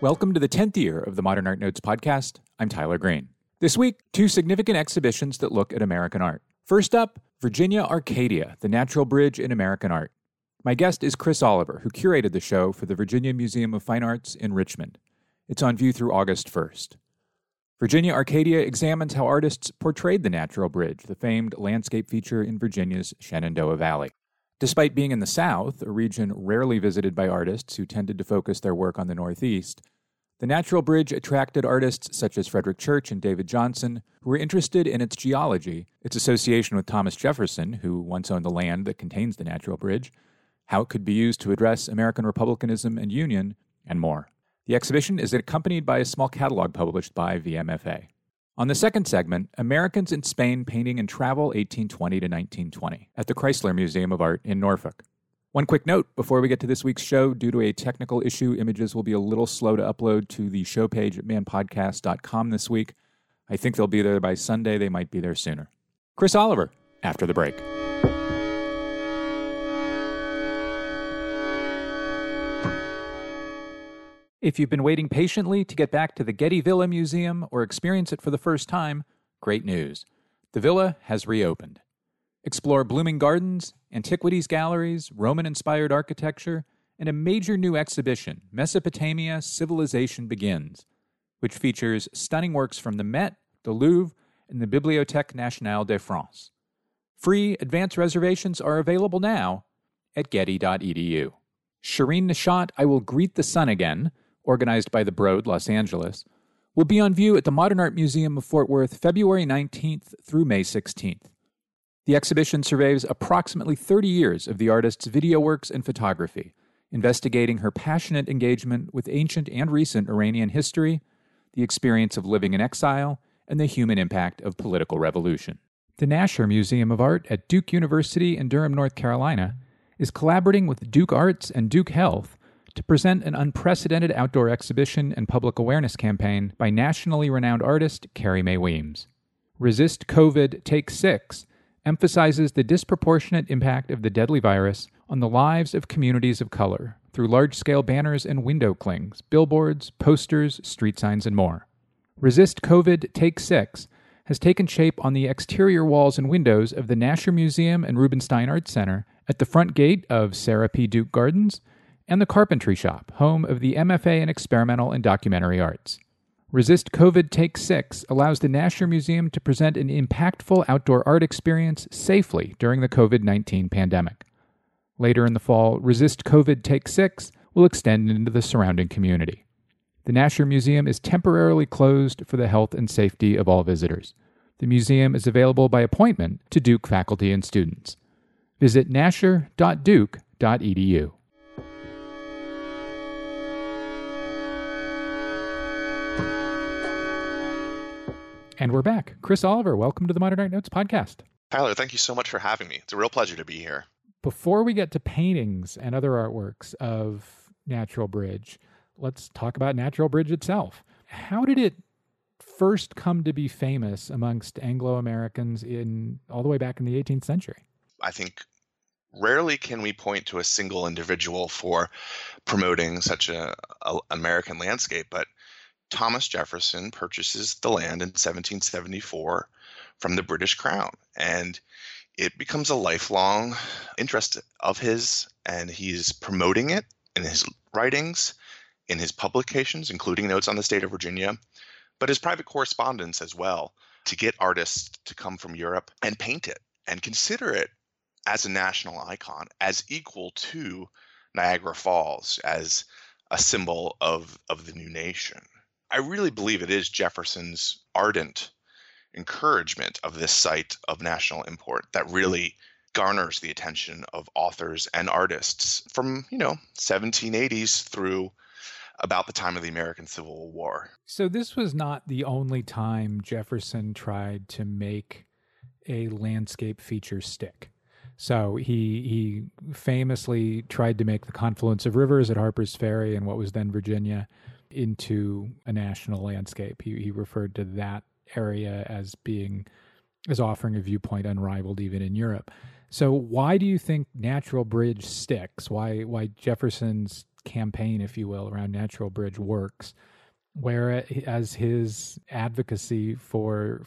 Welcome to the 10th year of the Modern Art Notes podcast. I'm Tyler Green. This week, two significant exhibitions that look at American art. First up, Virginia Arcadia, the Natural Bridge in American Art. My guest is Chris Oliver, who curated the show for the Virginia Museum of Fine Arts in Richmond. It's on view through August 1st. Virginia Arcadia examines how artists portrayed the Natural Bridge, the famed landscape feature in Virginia's Shenandoah Valley. Despite being in the South, a region rarely visited by artists who tended to focus their work on the Northeast, the Natural Bridge attracted artists such as Frederick Church and David Johnson, who were interested in its geology, its association with Thomas Jefferson, who once owned the land that contains the Natural Bridge, how it could be used to address American republicanism and union, and more. The exhibition is accompanied by a small catalog published by VMFA. On the second segment, Americans in Spain Painting and Travel 1820 to 1920 at the Chrysler Museum of Art in Norfolk. One quick note before we get to this week's show, due to a technical issue, images will be a little slow to upload to the show page at manpodcast.com this week. I think they'll be there by Sunday. They might be there sooner. Chris Oliver, after the break. If you've been waiting patiently to get back to the Getty Villa Museum or experience it for the first time, great news. The Villa has reopened. Explore blooming gardens, antiquities galleries, Roman-inspired architecture, and a major new exhibition, Mesopotamia Civilization Begins, which features stunning works from the Met, the Louvre, and the Bibliothèque Nationale de France. Free advance reservations are available now at getty.edu. Shireen Neshat, I Will Greet the Sun Again, organized by The Broad, Los Angeles, will be on view at the Modern Art Museum of Fort Worth February 19th through May 16th. The exhibition surveys approximately 30 years of the artist's video works and photography, investigating her passionate engagement with ancient and recent Iranian history, the experience of living in exile, and the human impact of political revolution. The Nasher Museum of Art at Duke University in Durham, North Carolina, is collaborating with Duke Arts and Duke Health to present an unprecedented outdoor exhibition and public awareness campaign by nationally renowned artist Carrie Mae Weems. Resist COVID Take Six emphasizes the disproportionate impact of the deadly virus on the lives of communities of color through large-scale banners and window clings, billboards, posters, street signs, and more. Resist COVID Take Six has taken shape on the exterior walls and windows of the Nasher Museum and Rubenstein Arts Center, at the front gate of Sarah P. Duke Gardens, and the Carpentry Shop, home of the MFA in Experimental and Documentary Arts. Resist COVID Take Six allows the Nasher Museum to present an impactful outdoor art experience safely during the COVID-19 pandemic. Later in the fall, Resist COVID Take Six will extend into the surrounding community. The Nasher Museum is temporarily closed for the health and safety of all visitors. The museum is available by appointment to Duke faculty and students. Visit nasher.duke.edu. And we're back. Chris Oliver, welcome to the Modern Art Notes podcast. Tyler, thank you so much for having me. It's a real pleasure to be here. Before we get to paintings and other artworks of Natural Bridge, let's talk about Natural Bridge itself. How did it first come to be famous amongst Anglo-Americans all the way back in the 18th century? I think rarely can we point to a single individual for promoting such an American landscape, but Thomas Jefferson purchases the land in 1774 from the British Crown, and it becomes a lifelong interest of his, and he's promoting it in his writings, in his publications, including notes on the state of Virginia, but his private correspondence as well, to get artists to come from Europe and paint it and consider it as a national icon, as equal to Niagara Falls, as a symbol of the new nation. I really believe it is Jefferson's ardent encouragement of this site of national import that really garners the attention of authors and artists from, 1780s through about the time of the American Civil War. So this was not the only time Jefferson tried to make a landscape feature stick. So he famously tried to make the confluence of rivers at Harper's Ferry and what was then Virginia into a national landscape. He referred to that area as offering a viewpoint unrivaled even in Europe. So why do you think Natural Bridge sticks? Why Jefferson's campaign, if you will, around Natural Bridge works, whereas his advocacy for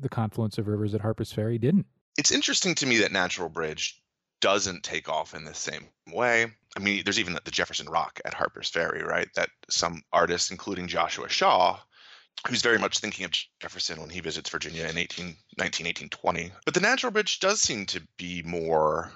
the confluence of rivers at Harper's Ferry didn't? It's interesting to me that Natural Bridge doesn't take off in the same way. I mean, there's even the Jefferson Rock at Harper's Ferry, right? That some artists, including Joshua Shaw, who's very much thinking of Jefferson when he visits Virginia in 1820. But the Natural Bridge does seem to be more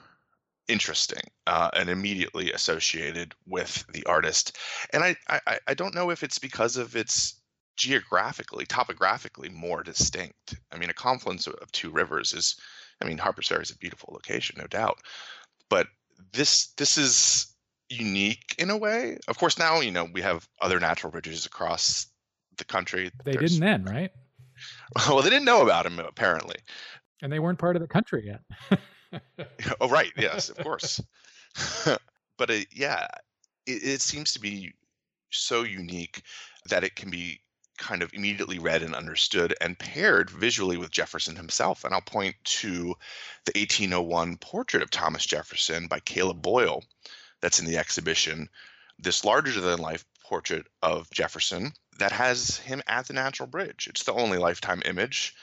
interesting and immediately associated with the artist. And I don't know if it's because of its geographically, topographically more distinct. I mean, a confluence of two rivers is, I mean, Harper's Ferry is a beautiful location, no doubt. But this is unique in a way. Of course, now, you know, we have other natural bridges across the country. They didn't then, right? Well, they didn't know about him, apparently. And they weren't part of the country yet. Oh, right. Yes, of course. But it seems to be so unique that it can be kind of immediately read and understood and paired visually with Jefferson himself. And I'll point to the 1801 portrait of Thomas Jefferson by Caleb Boyle that's in the exhibition, this larger-than-life portrait of Jefferson that has him at the Natural Bridge. It's the only lifetime image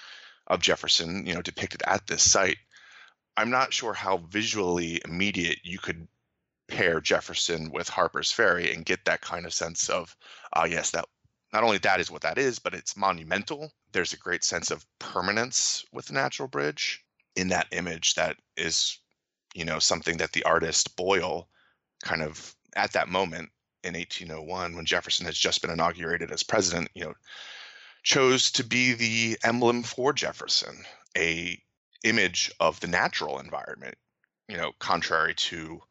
of Jefferson, you know, depicted at this site. I'm not sure how visually immediate you could pair Jefferson with Harper's Ferry and get that kind of sense of, yes, that not only that is what that is, but it's monumental. There's a great sense of permanence with the Natural Bridge in that image that is, you know, something that the artist Boyle kind of at that moment in 1801, when Jefferson has just been inaugurated as president, you know, chose to be the emblem for Jefferson, a image of the natural environment, you know, contrary to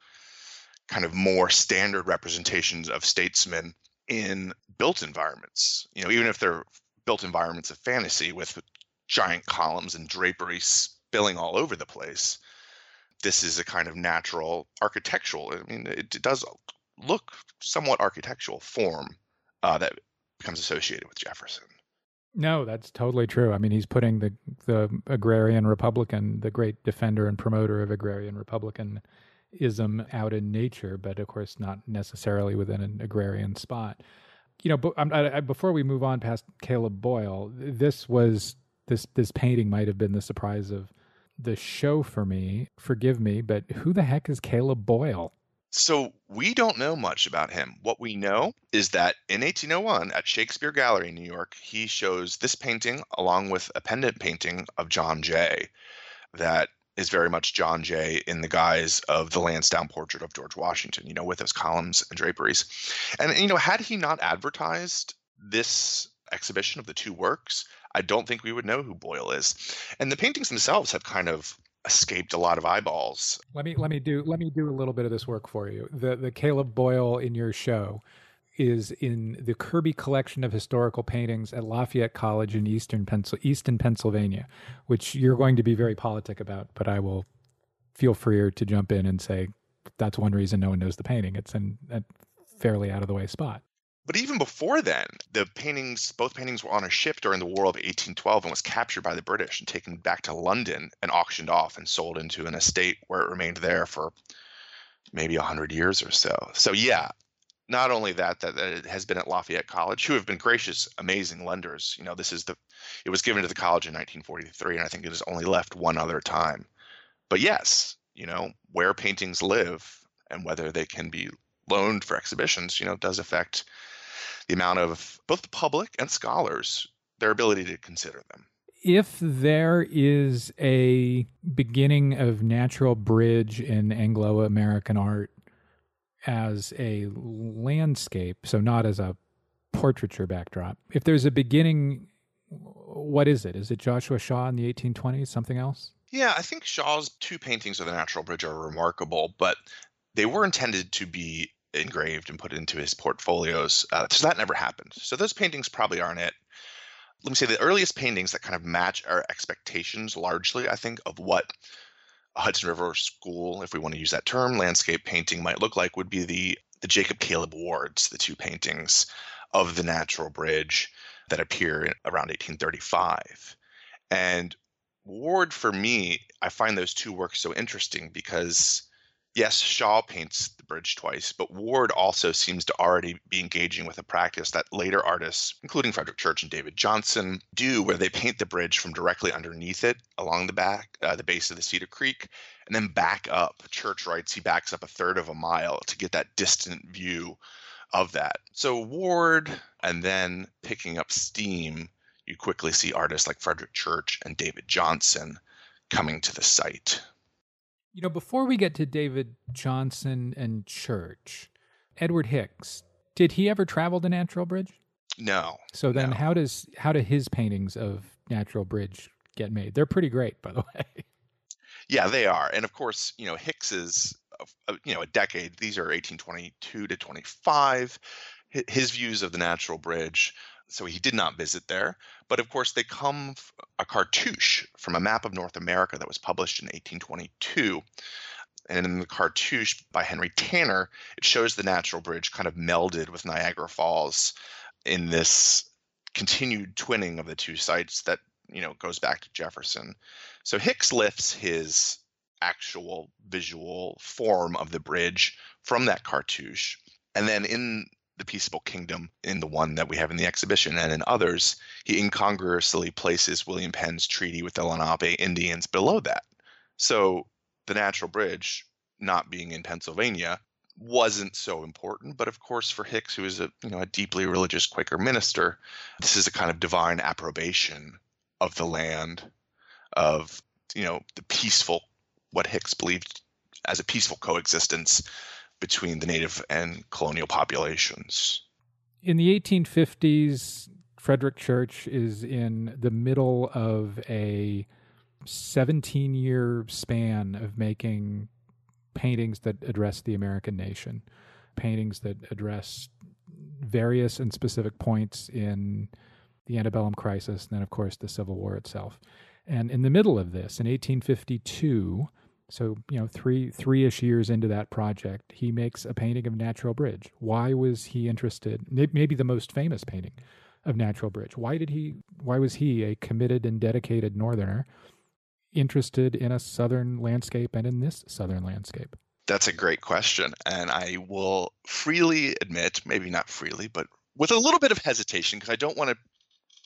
kind of more standard representations of statesmen in built environments, you know, even if they're built environments of fantasy with giant columns and drapery spilling all over the place. This is a kind of natural architectural, I mean, it does look somewhat architectural form that becomes associated with Jefferson. No, that's totally true. I mean, he's putting the agrarian republican, the great defender and promoter of agrarian republicanism out in nature, but of course not necessarily within an agrarian spot. You know, but before we move on past Caleb Boyle, this painting might have been the surprise of the show for me. Forgive me, but who the heck is Caleb Boyle? So we don't know much about him. What we know is that in 1801 at Shakespeare Gallery in New York, he shows this painting along with a pendant painting of John Jay that is very much John Jay in the guise of the Lansdowne portrait of George Washington, you know, with those columns and draperies. And, you know, had he not advertised this exhibition of the two works, I don't think we would know who Boyle is. And the paintings themselves have kind of escaped a lot of eyeballs. Let me do a little bit of this work for you. The Caleb Boyle in your show is in the Kirby collection of historical paintings at Lafayette College in Easton, Pennsylvania, which you're going to be very politic about, but I will feel freer to jump in and say that's one reason no one knows the painting. It's in a fairly out of the way spot. But even before then, both paintings were on a ship during the War of 1812 and was captured by the British and taken back to London and auctioned off and sold into an estate where it remained there for maybe 100 years or so. So yeah, not only that it has been at Lafayette College, who have been gracious, amazing lenders. You know, it was given to the college in 1943, and I think it has only left one other time. But yes, you know, where paintings live and whether they can be loaned for exhibitions, you know, does affect the amount of both the public and scholars, their ability to consider them. If there is a beginning of Natural Bridge in Anglo-American art as a landscape, so not as a portraiture backdrop, if there's a beginning, what is it? Is it Joshua Shaw in the 1820s, something else? Yeah, I think Shaw's two paintings of the Natural Bridge are remarkable, but they were intended to be engraved and put into his portfolios. So that never happened. So those paintings probably aren't it. Let me say the earliest paintings that kind of match our expectations largely, I think, of what a Hudson River School, if we want to use that term, landscape painting might look like would be the Jacob Caleb Ward's, the two paintings of the Natural Bridge that appear around 1835. And Ward, for me, I find those two works so interesting because, yes, Shaw paints the bridge twice, but Ward also seems to already be engaging with a practice that later artists, including Frederick Church and David Johnson, do, where they paint the bridge from directly underneath it along the back, the base of the Cedar Creek, and then back up. Church writes he backs up 1/3 of a mile to get that distant view of that. So Ward, and then picking up steam, you quickly see artists like Frederick Church and David Johnson coming to the site. You know, before we get to David Johnson and Church, Edward Hicks, did he ever travel to Natural Bridge? No. So then how do his paintings of Natural Bridge get made? They're pretty great, by the way. Yeah, they are. And of course, you know, Hicks is, you know, a decade. These are 1822 to 25. His views of the Natural Bridge. So he did not visit there. But of course, they come a cartouche from a map of North America that was published in 1822. And in the cartouche by Henry Tanner, it shows the Natural Bridge kind of melded with Niagara Falls in this continued twinning of the two sites that, you know, goes back to Jefferson. So Hicks lifts his actual visual form of the bridge from that cartouche. And then in the Peaceable Kingdom, in the one that we have in the exhibition and in others, he incongruously places William Penn's treaty with the Lenape Indians below that. So the Natural Bridge, not being in Pennsylvania, wasn't so important. But of course, for Hicks, who is a deeply religious Quaker minister, this is a kind of divine approbation of the land, of, you know, the peaceful, what Hicks believed as a peaceful coexistence between the native and colonial populations. In the 1850s, Frederick Church is in the middle of a 17-year span of making paintings that address the American nation, paintings that address various and specific points in the antebellum crisis, and then, of course, the Civil War itself. And in the middle of this, in 1852... so, you know, three-ish years into that project, he makes a painting of Natural Bridge. Why was he interested? Maybe the most famous painting of Natural Bridge. Why was he, a committed and dedicated Northerner, interested in a Southern landscape and in this Southern landscape? That's a great question. And I will freely admit, maybe not freely, but with a little bit of hesitation, because I don't want to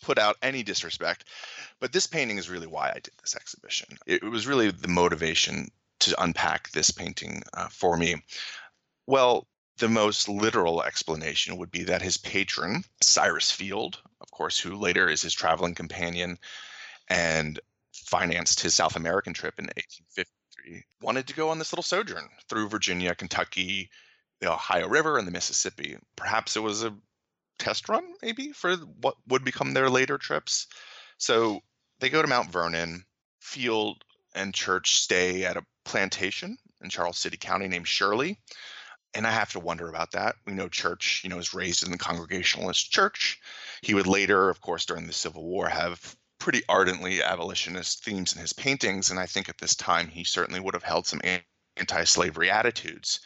put out any disrespect, but this painting is really why I did this exhibition. It was really the motivation to unpack this painting for me. Well, the most literal explanation would be that his patron, Cyrus Field, of course, who later is his traveling companion and financed his South American trip in 1853, wanted to go on this little sojourn through Virginia, Kentucky, the Ohio River, and the Mississippi. Perhaps it was a test run, maybe, for what would become their later trips. So they go to Mount Vernon. Field and Church stay at a plantation in Charles City County named Shirley. And I have to wonder about that. We know Church, you know, is raised in the Congregationalist Church. He would later, of course, during the Civil War, have pretty ardently abolitionist themes in his paintings. And I think at this time, he certainly would have held some anti-slavery attitudes.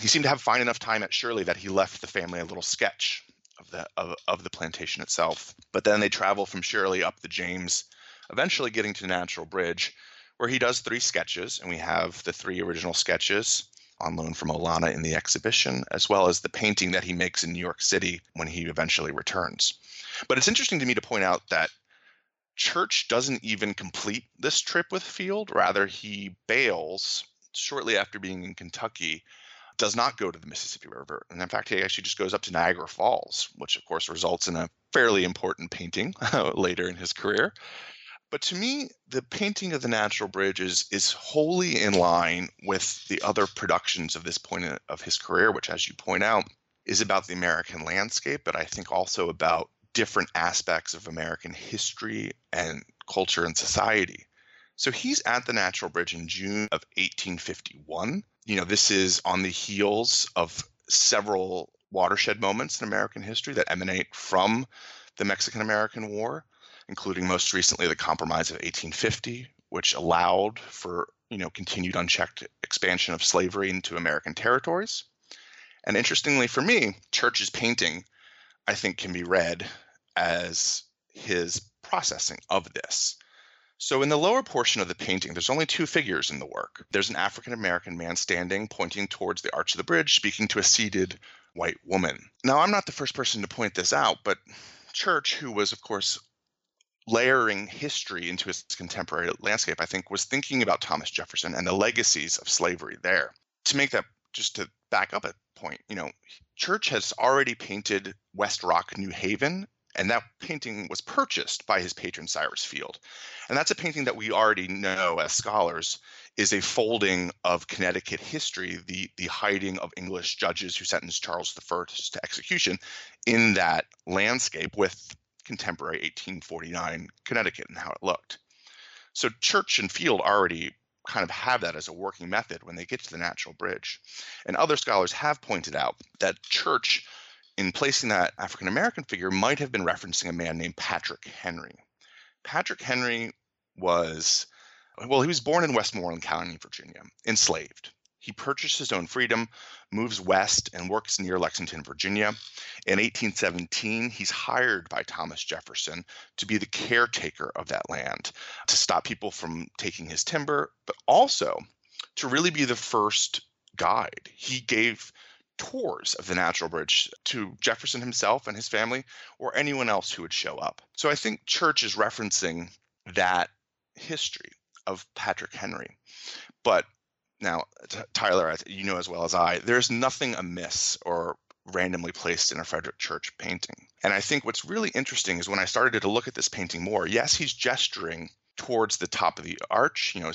He seemed to have fine enough time at Shirley that he left the family a little sketch of the plantation itself. But then they travel from Shirley up the James, eventually getting to Natural Bridge, where he does 3 sketches. And we have the 3 original sketches on loan from Olana in the exhibition, as well as the painting that he makes in New York City when he eventually returns. But it's interesting to me to point out that Church doesn't even complete this trip with Field. Rather, he bails shortly after being in Kentucky, does not go to the Mississippi River. And in fact, he actually just goes up to Niagara Falls, which of course results in a fairly important painting later in his career. But to me, the painting of the Natural Bridge is wholly in line with the other productions of this point of his career, which, as you point out, is about the American landscape, but I think also about different aspects of American history and culture and society. So he's at the Natural Bridge in June of 1851. You know, this is on the heels of several watershed moments in American history that emanate from the Mexican-American War, including most recently the Compromise of 1850, which allowed for, you know, continued unchecked expansion of slavery into American territories. And interestingly for me, Church's painting, I think, can be read as his processing of this. So in the lower portion of the painting, there's only two figures in the work. There's an African-American man standing, pointing towards the arch of the bridge, speaking to a seated white woman. Now, I'm not the first person to point this out, but Church, who was, of course, layering history into his contemporary landscape, I think, was thinking about Thomas Jefferson and the legacies of slavery there. To make that, just to back up a point, you know, Church has already painted West Rock, New Haven, and that painting was purchased by his patron, Cyrus Field. And that's a painting that we already know as scholars is a folding of Connecticut history, the hiding of English judges who sentenced Charles I to execution in that landscape with contemporary 1849 Connecticut and how it looked. So Church and Field already kind of have that as a working method when they get to the Natural Bridge. And other scholars have pointed out that Church, in placing that African-American figure, might have been referencing a man named Patrick Henry. Patrick Henry was, well, he was born in Westmoreland County, Virginia, enslaved. He purchased his own freedom, moves west, and works near Lexington, Virginia. In 1817, he's hired by Thomas Jefferson to be the caretaker of that land, to stop people from taking his timber, but also to really be the first guide. He gave tours of the Natural Bridge to Jefferson himself and his family, or anyone else who would show up. So I think Church is referencing that history of Patrick Henry. But now, Tyler, you know as well as I, there's nothing amiss or randomly placed in a Frederick Church painting. And I think what's really interesting is when I started to look at this painting more, yes, he's gesturing towards the top of the arch, you know,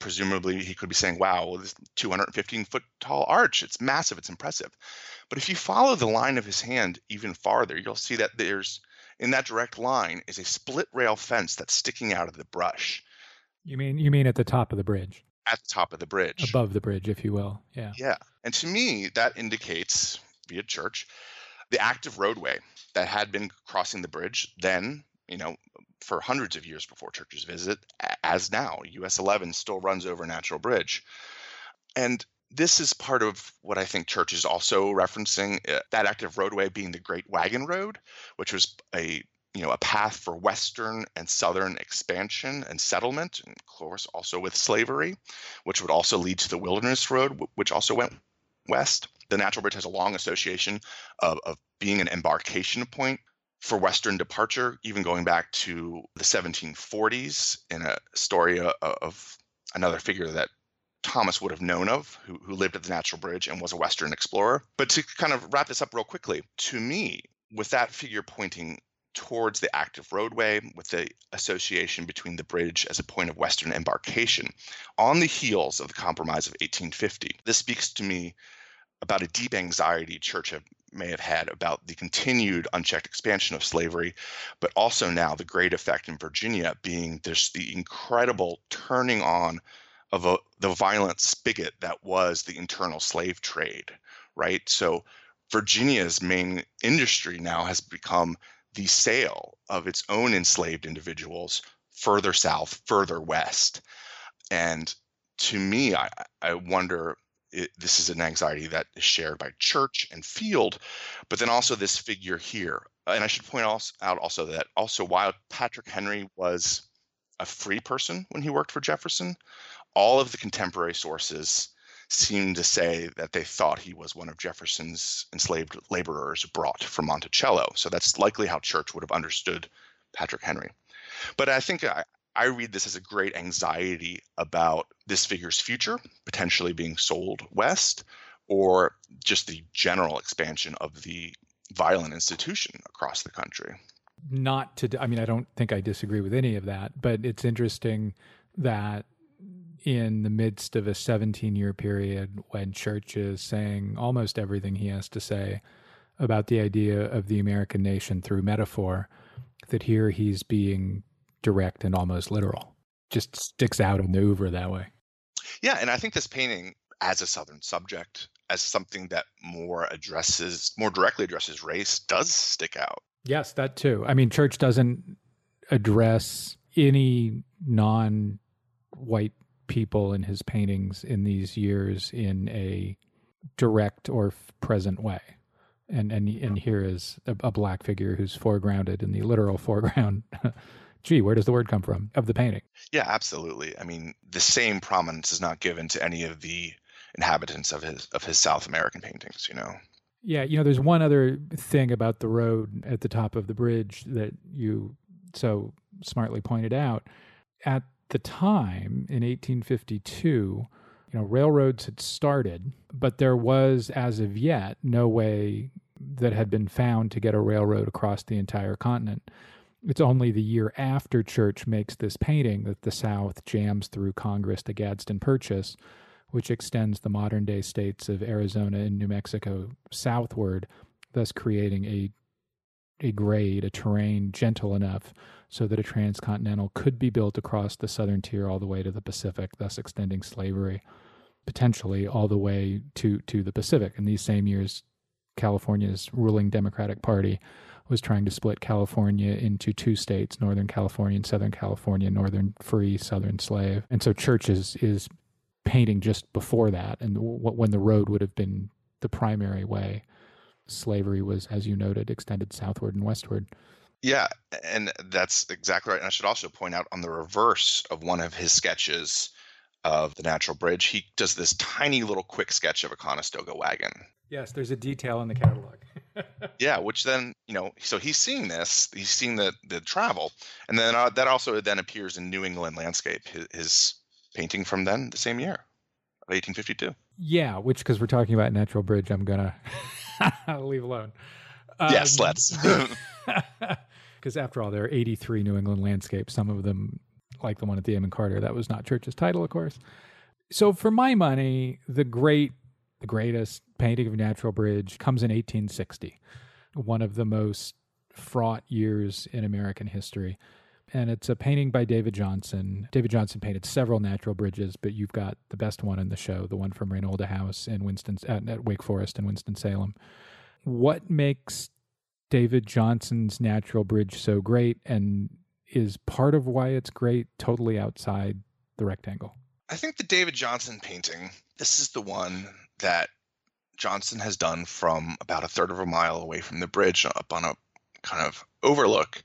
presumably he could be saying, wow, well, this 215-foot tall arch, it's massive, it's impressive. But if you follow the line of his hand even farther, you'll see that there's, in that direct line, is a split rail fence that's sticking out of the brush. You mean at the top of the bridge? At the top of the bridge. Above the bridge, if you will. Yeah. Yeah. And to me, that indicates, via Church, the active roadway that had been crossing the bridge then, you know, for hundreds of years before Church's visit, as now, US 11 still runs over Natural Bridge. And this is part of what I think Church is also referencing, that active roadway being the Great Wagon Road, which was a path for Western and Southern expansion and settlement, and of course also with slavery, which would also lead to the Wilderness Road, which also went west. The Natural Bridge has a long association of being an embarkation point for Western departure, even going back to the 1740s in a story of another figure that Thomas would have known of, who lived at the Natural Bridge and was a Western explorer. But to kind of wrap this up real quickly, to me, with that figure pointing towards the active roadway, with the association between the bridge as a point of Western embarkation, on the heels of the Compromise of 1850, this speaks to me about a deep anxiety Church may have had about the continued unchecked expansion of slavery, but also now the great effect in Virginia being just the incredible turning on of the violent spigot that was the internal slave trade, right? So Virginia's main industry now has become the sale of its own enslaved individuals further south, further west. And to me, I wonder, this is an anxiety that is shared by Church and Field, but then also this figure here. And I should point out also that also while Patrick Henry was a free person when he worked for Jefferson, all of the contemporary sources seem to say that they thought he was one of Jefferson's enslaved laborers brought from Monticello. So that's likely how Church would have understood Patrick Henry. But I think I read this as a great anxiety about this figure's future, potentially being sold west, or just the general expansion of the violent institution across the country. I don't think I disagree with any of that, but it's interesting that in the midst of a 17-year period when Church is saying almost everything he has to say about the idea of the American nation through metaphor, that here he's being direct and almost literal. Just sticks out in the oeuvre that way. Yeah, and I think this painting, as a Southern subject, as something that more directly addresses race, does stick out. Yes, that too. I mean, Church doesn't address any non-white people in his paintings in these years in a direct or present way. And here is a black figure who's foregrounded in the literal foreground gee, where does the word come from of the painting? Yeah, absolutely. I mean, the same prominence is not given to any of the inhabitants of his South American paintings, you know? Yeah, you know, there's one other thing about the road at the top of the bridge that you so smartly pointed out. At the time, in 1852, you know, railroads had started, but there was, as of yet, no way that had been found to get a railroad across the entire continent. It's only the year after Church makes this painting that the South jams through Congress to Gadsden Purchase, which extends the modern-day states of Arizona and New Mexico southward, thus creating a grade, a terrain gentle enough so that a transcontinental could be built across the southern tier all the way to the Pacific, thus extending slavery potentially all the way to the Pacific. In these same years, California's ruling Democratic Party was trying to split California into two states, Northern California and Southern California, Northern free, Southern slave. And so Church is painting just before that, and when the road would have been the primary way. Slavery was, as you noted, extended southward and westward. Yeah, and that's exactly right. And I should also point out, on the reverse of one of his sketches of the Natural Bridge, he does this tiny little quick sketch of a Conestoga wagon. Yes, there's a detail in the catalog. Yeah, which then, you know, so he's seeing this, he's seeing the travel, and then that also then appears in New England Landscape, his painting from then, the same year of 1852. Yeah, which, because we're talking about Natural Bridge, I'm going to leave alone. Yes, let's. Because after all, there are 83 New England Landscapes, some of them, like the one at the Amon Carter, that was not Church's title, of course. So for my money, the greatest painting of Natural Bridge comes in 1860, one of the most fraught years in American history. And it's a painting by David Johnson. David Johnson painted several natural bridges, but you've got the best one in the show, the one from Reynolda House in at Wake Forest in Winston-Salem. What makes David Johnson's natural bridge so great, and is part of why it's great totally outside the rectangle? I think the David Johnson painting, this is the one that Johnson has done from about a third of a mile away from the bridge up on a kind of overlook,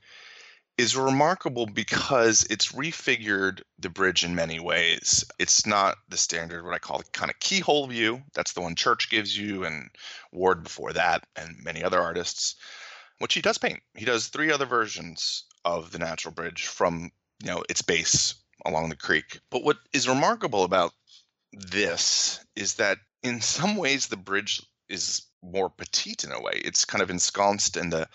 is remarkable because it's refigured the bridge in many ways. It's not the standard, what I call the kind of keyhole view. That's the one Church gives you, and Ward before that, and many other artists, which he does paint. He does three other versions of the Natural Bridge from, you know, its base along the creek. But what is remarkable about this is that in some ways the bridge is more petite in a way. It's kind of ensconced in the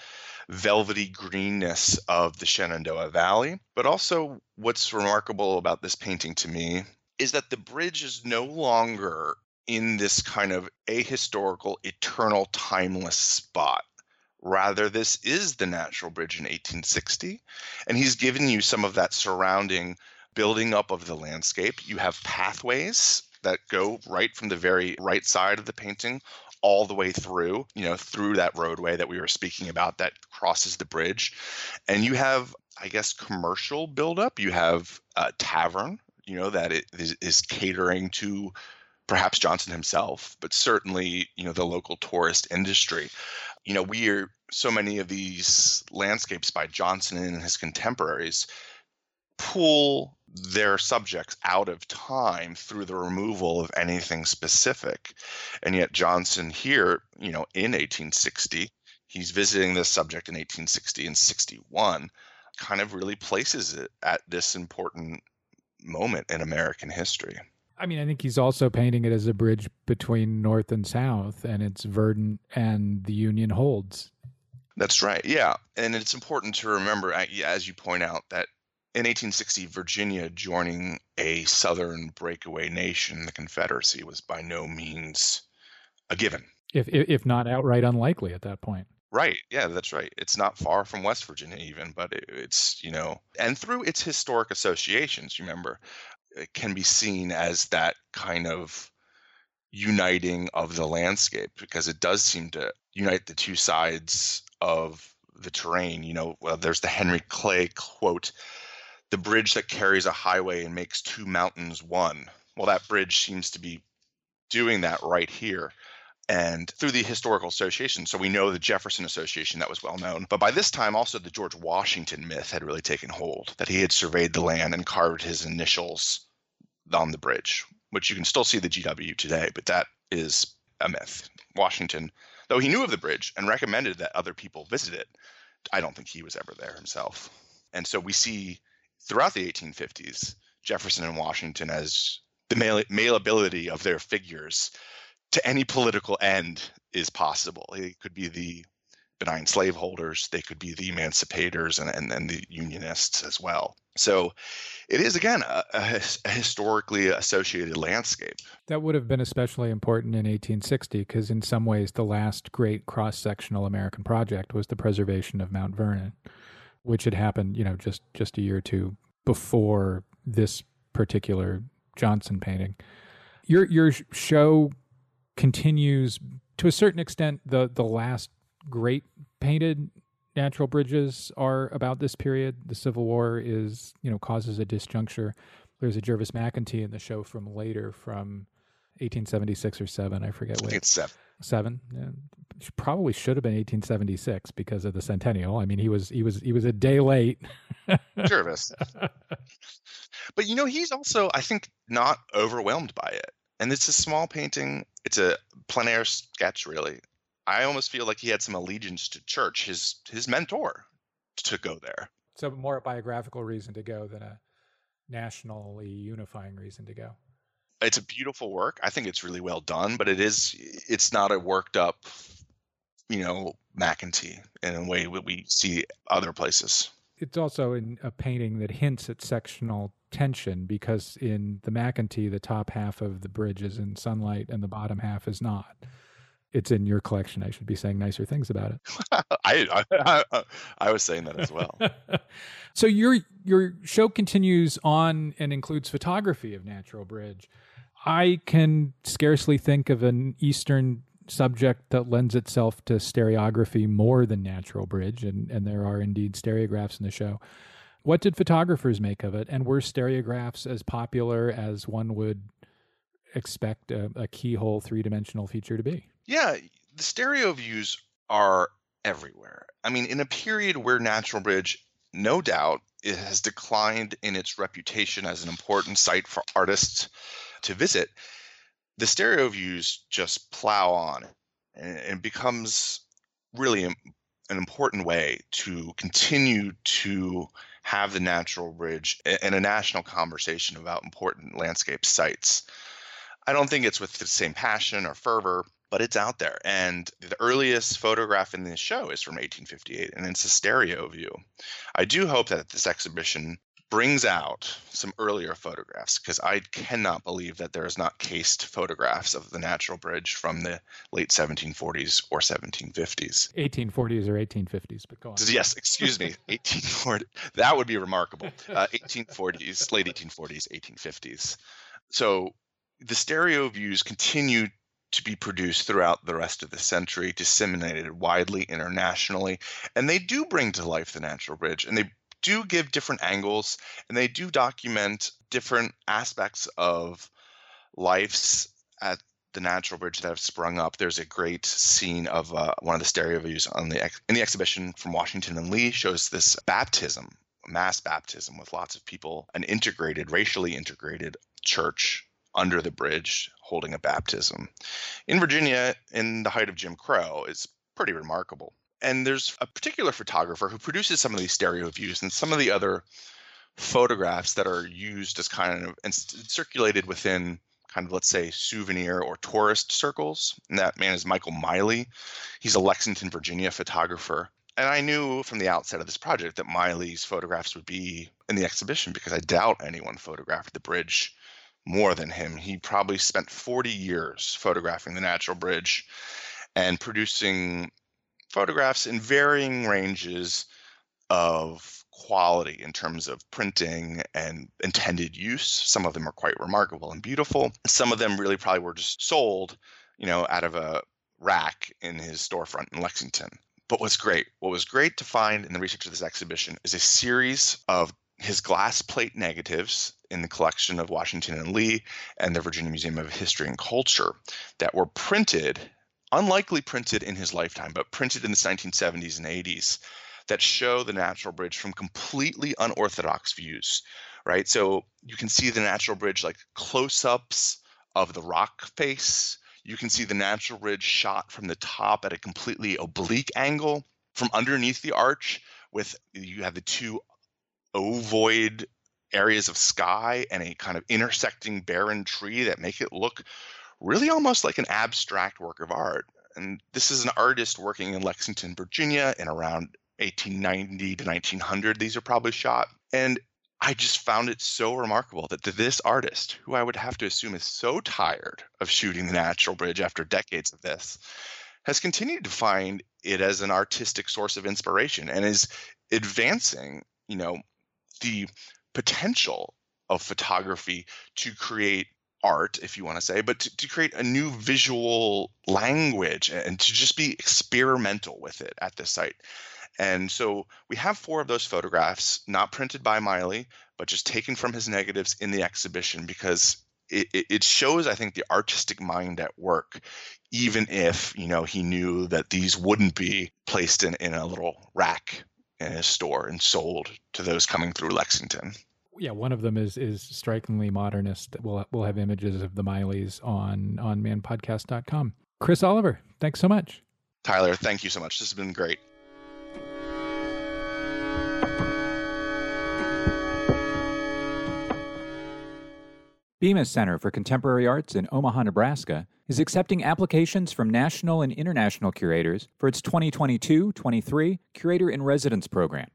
velvety greenness of the Shenandoah Valley. But also what's remarkable about this painting to me is that the bridge is no longer in this kind of ahistorical, eternal, timeless spot. Rather, this is the Natural Bridge in 1860, and he's given you some of that surrounding building up of the landscape. You have pathways that go right from the very right side of the painting all the way through, you know, through that roadway that we were speaking about that crosses the bridge. And you have, I guess, commercial buildup. You have a tavern, you know, that it is catering to perhaps Johnson himself, but certainly, you know, the local tourist industry. You know, we are, so many of these landscapes by Johnson and his contemporaries pull their subjects out of time through the removal of anything specific. And yet Johnson here, you know, in 1860, he's visiting this subject in 1860 and 61, kind of really places it at this important moment in American history. I mean, I think he's also painting it as a bridge between North and South, and it's verdant and the Union holds. That's right. Yeah. And it's important to remember, as you point out, that in 1860, Virginia joining a Southern breakaway nation, the Confederacy, was by no means a given. If not outright unlikely at that point. Right. Yeah, that's right. It's not far from West Virginia even, but it's, you know, and through its historic associations, remember, it can be seen as that kind of uniting of the landscape, because it does seem to unite the two sides of the terrain. You know, well, there's the Henry Clay quote, "The bridge that carries a highway and makes two mountains one." Well, that bridge seems to be doing that right here. and through the historical association. So we know the Jefferson Association, that was well known. But by this time, also the George Washington myth had really taken hold, that he had surveyed the land and carved his initials on the bridge, which you can still see the GW today, but that is a myth. Washington, though he knew of the bridge and recommended that other people visit it, I don't think he was ever there himself. And so we see throughout the 1850s, Jefferson and Washington as the malleability of their figures to any political end is possible. It could be the benign slaveholders, they could be the emancipators, and the unionists as well. So it is, again, a historically associated landscape. That would have been especially important in 1860 because in some ways the last great cross-sectional American project was the preservation of Mount Vernon, which had happened, you know, just a year or two before this particular Johnson painting. Your show continues to a certain extent. The last great painted natural bridges are about this period. The Civil War is, you know, causes a disjuncture. There's a Jervis McEntee in the show from later, from 1876 or 7, I forget which. It's 7. 7? Yeah. Probably should have been 1876 because of the centennial. I mean, he was a day late. Jervis. But, you know, he's also, I think, not overwhelmed by it. And it's a small painting. It's a plein air sketch, really. I almost feel like he had some allegiance to Church, his mentor, to go there. So more a biographical reason to go than a nationally unifying reason to go. It's a beautiful work. I think it's really well done, but it's not a worked up, you know, McEntee in a way that we see other places. It's also in a painting that hints at sectional tension because in the McEntee, the top half of the bridge is in sunlight and the bottom half is not. It's in your collection. I should be saying nicer things about it. I was saying that as well. So your show continues on and includes photography of Natural Bridge. I can scarcely think of an Eastern subject that lends itself to stereography more than Natural Bridge, and there are indeed stereographs in the show. What did photographers make of it, and were stereographs as popular as one would expect a keyhole three-dimensional feature to be? Yeah, the stereo views are everywhere. I mean, in a period where Natural Bridge, no doubt, it has declined in its reputation as an important site for artists to visit, the stereo views just plow on, and it becomes really an important way to continue to have the Natural Bridge and a national conversation about important landscape sites. I don't think it's with the same passion or fervor, but it's out there. And the earliest photograph in this show is from 1858, and it's a stereo view. I do hope that this exhibition brings out some earlier photographs, because I cannot believe that there is not cased photographs of the Natural Bridge from the late 1740s or 1750s. 1840s or 1850s, but go on. Yes, excuse me, 1840. That would be remarkable. 1840s, late 1840s, 1850s. So the stereo views continue to be produced throughout the rest of the century, disseminated widely internationally, and they do bring to life the Natural Bridge, and they do give different angles, and they do document different aspects of lives at the Natural Bridge that have sprung up. There's a great scene of one of the stereo views in the exhibition from Washington and Lee shows this baptism, mass baptism with lots of people, an integrated, racially integrated church under the bridge holding a baptism. In Virginia, in the height of Jim Crow, it's pretty remarkable. And there's a particular photographer who produces some of these stereo views and some of the other photographs that are used as kind of and circulated within kind of, let's say, souvenir or tourist circles. And that man is Michael Miley. He's a Lexington, Virginia photographer. And I knew from the outset of this project that Miley's photographs would be in the exhibition because I doubt anyone photographed the bridge more than him. He probably spent 40 years photographing the Natural Bridge and producing photographs in varying ranges of quality in terms of printing and intended use. Some of them are quite remarkable and beautiful. Some of them really probably were just sold, you know, out of a rack in his storefront in Lexington. But what was great to find in the research of this exhibition is a series of his glass plate negatives in the collection of Washington and Lee and the Virginia Museum of History and Culture that were printed unlikely printed in his lifetime, but printed in the 1970s and 80s that show the Natural Bridge from completely unorthodox views, right? So you can see the Natural Bridge like close-ups of the rock face. You can see the Natural Bridge shot from the top at a completely oblique angle from underneath the arch with you have the two ovoid areas of sky and a kind of intersecting barren tree that make it look really almost like an abstract work of art. And this is an artist working in Lexington, Virginia in around 1890 to 1900. These are probably shot. And I just found it so remarkable that this artist, who I would have to assume is so tired of shooting the Natural Bridge after decades of this, has continued to find it as an artistic source of inspiration and is advancing, you know, the potential of photography to create art, if you want to say, but to create a new visual language and to just be experimental with it at this site. And so we have four of those photographs, not printed by Miley, but just taken from his negatives in the exhibition, because it shows, I think, the artistic mind at work, even if, you know, he knew that these wouldn't be placed in a little rack in a store and sold to those coming through Lexington. Yeah, one of them is strikingly modernist. We'll have images of the Mileys on manpodcast.com. Chris Oliver, thanks so much. Tyler, thank you so much. This has been great. Bemis Center for Contemporary Arts in Omaha, Nebraska, is accepting applications from national and international curators for its 2022-23 Curator-in-Residence program.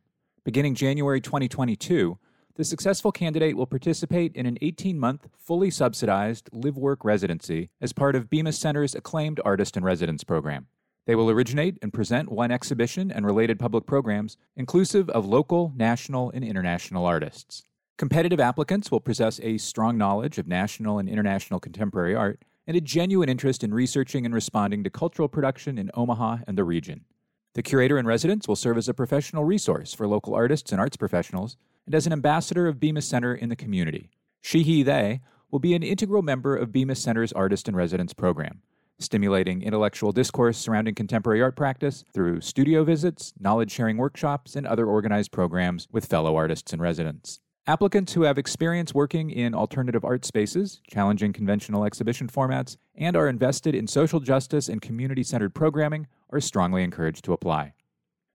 Beginning January 2022, the successful candidate will participate in an 18-month, fully subsidized live-work residency as part of Bemis Center's acclaimed Artist-in-Residence program. They will originate and present one exhibition and related public programs, inclusive of local, national, and international artists. Competitive applicants will possess a strong knowledge of national and international contemporary art and a genuine interest in researching and responding to cultural production in Omaha and the region. The Curator-in-Residence will serve as a professional resource for local artists and arts professionals and as an ambassador of Bemis Center in the community. She, he, they will be an integral member of Bemis Center's Artist-in-Residence program, stimulating intellectual discourse surrounding contemporary art practice through studio visits, knowledge-sharing workshops, and other organized programs with fellow artists-in-residence. Applicants who have experience working in alternative art spaces, challenging conventional exhibition formats, and are invested in social justice and community-centered programming are strongly encouraged to apply.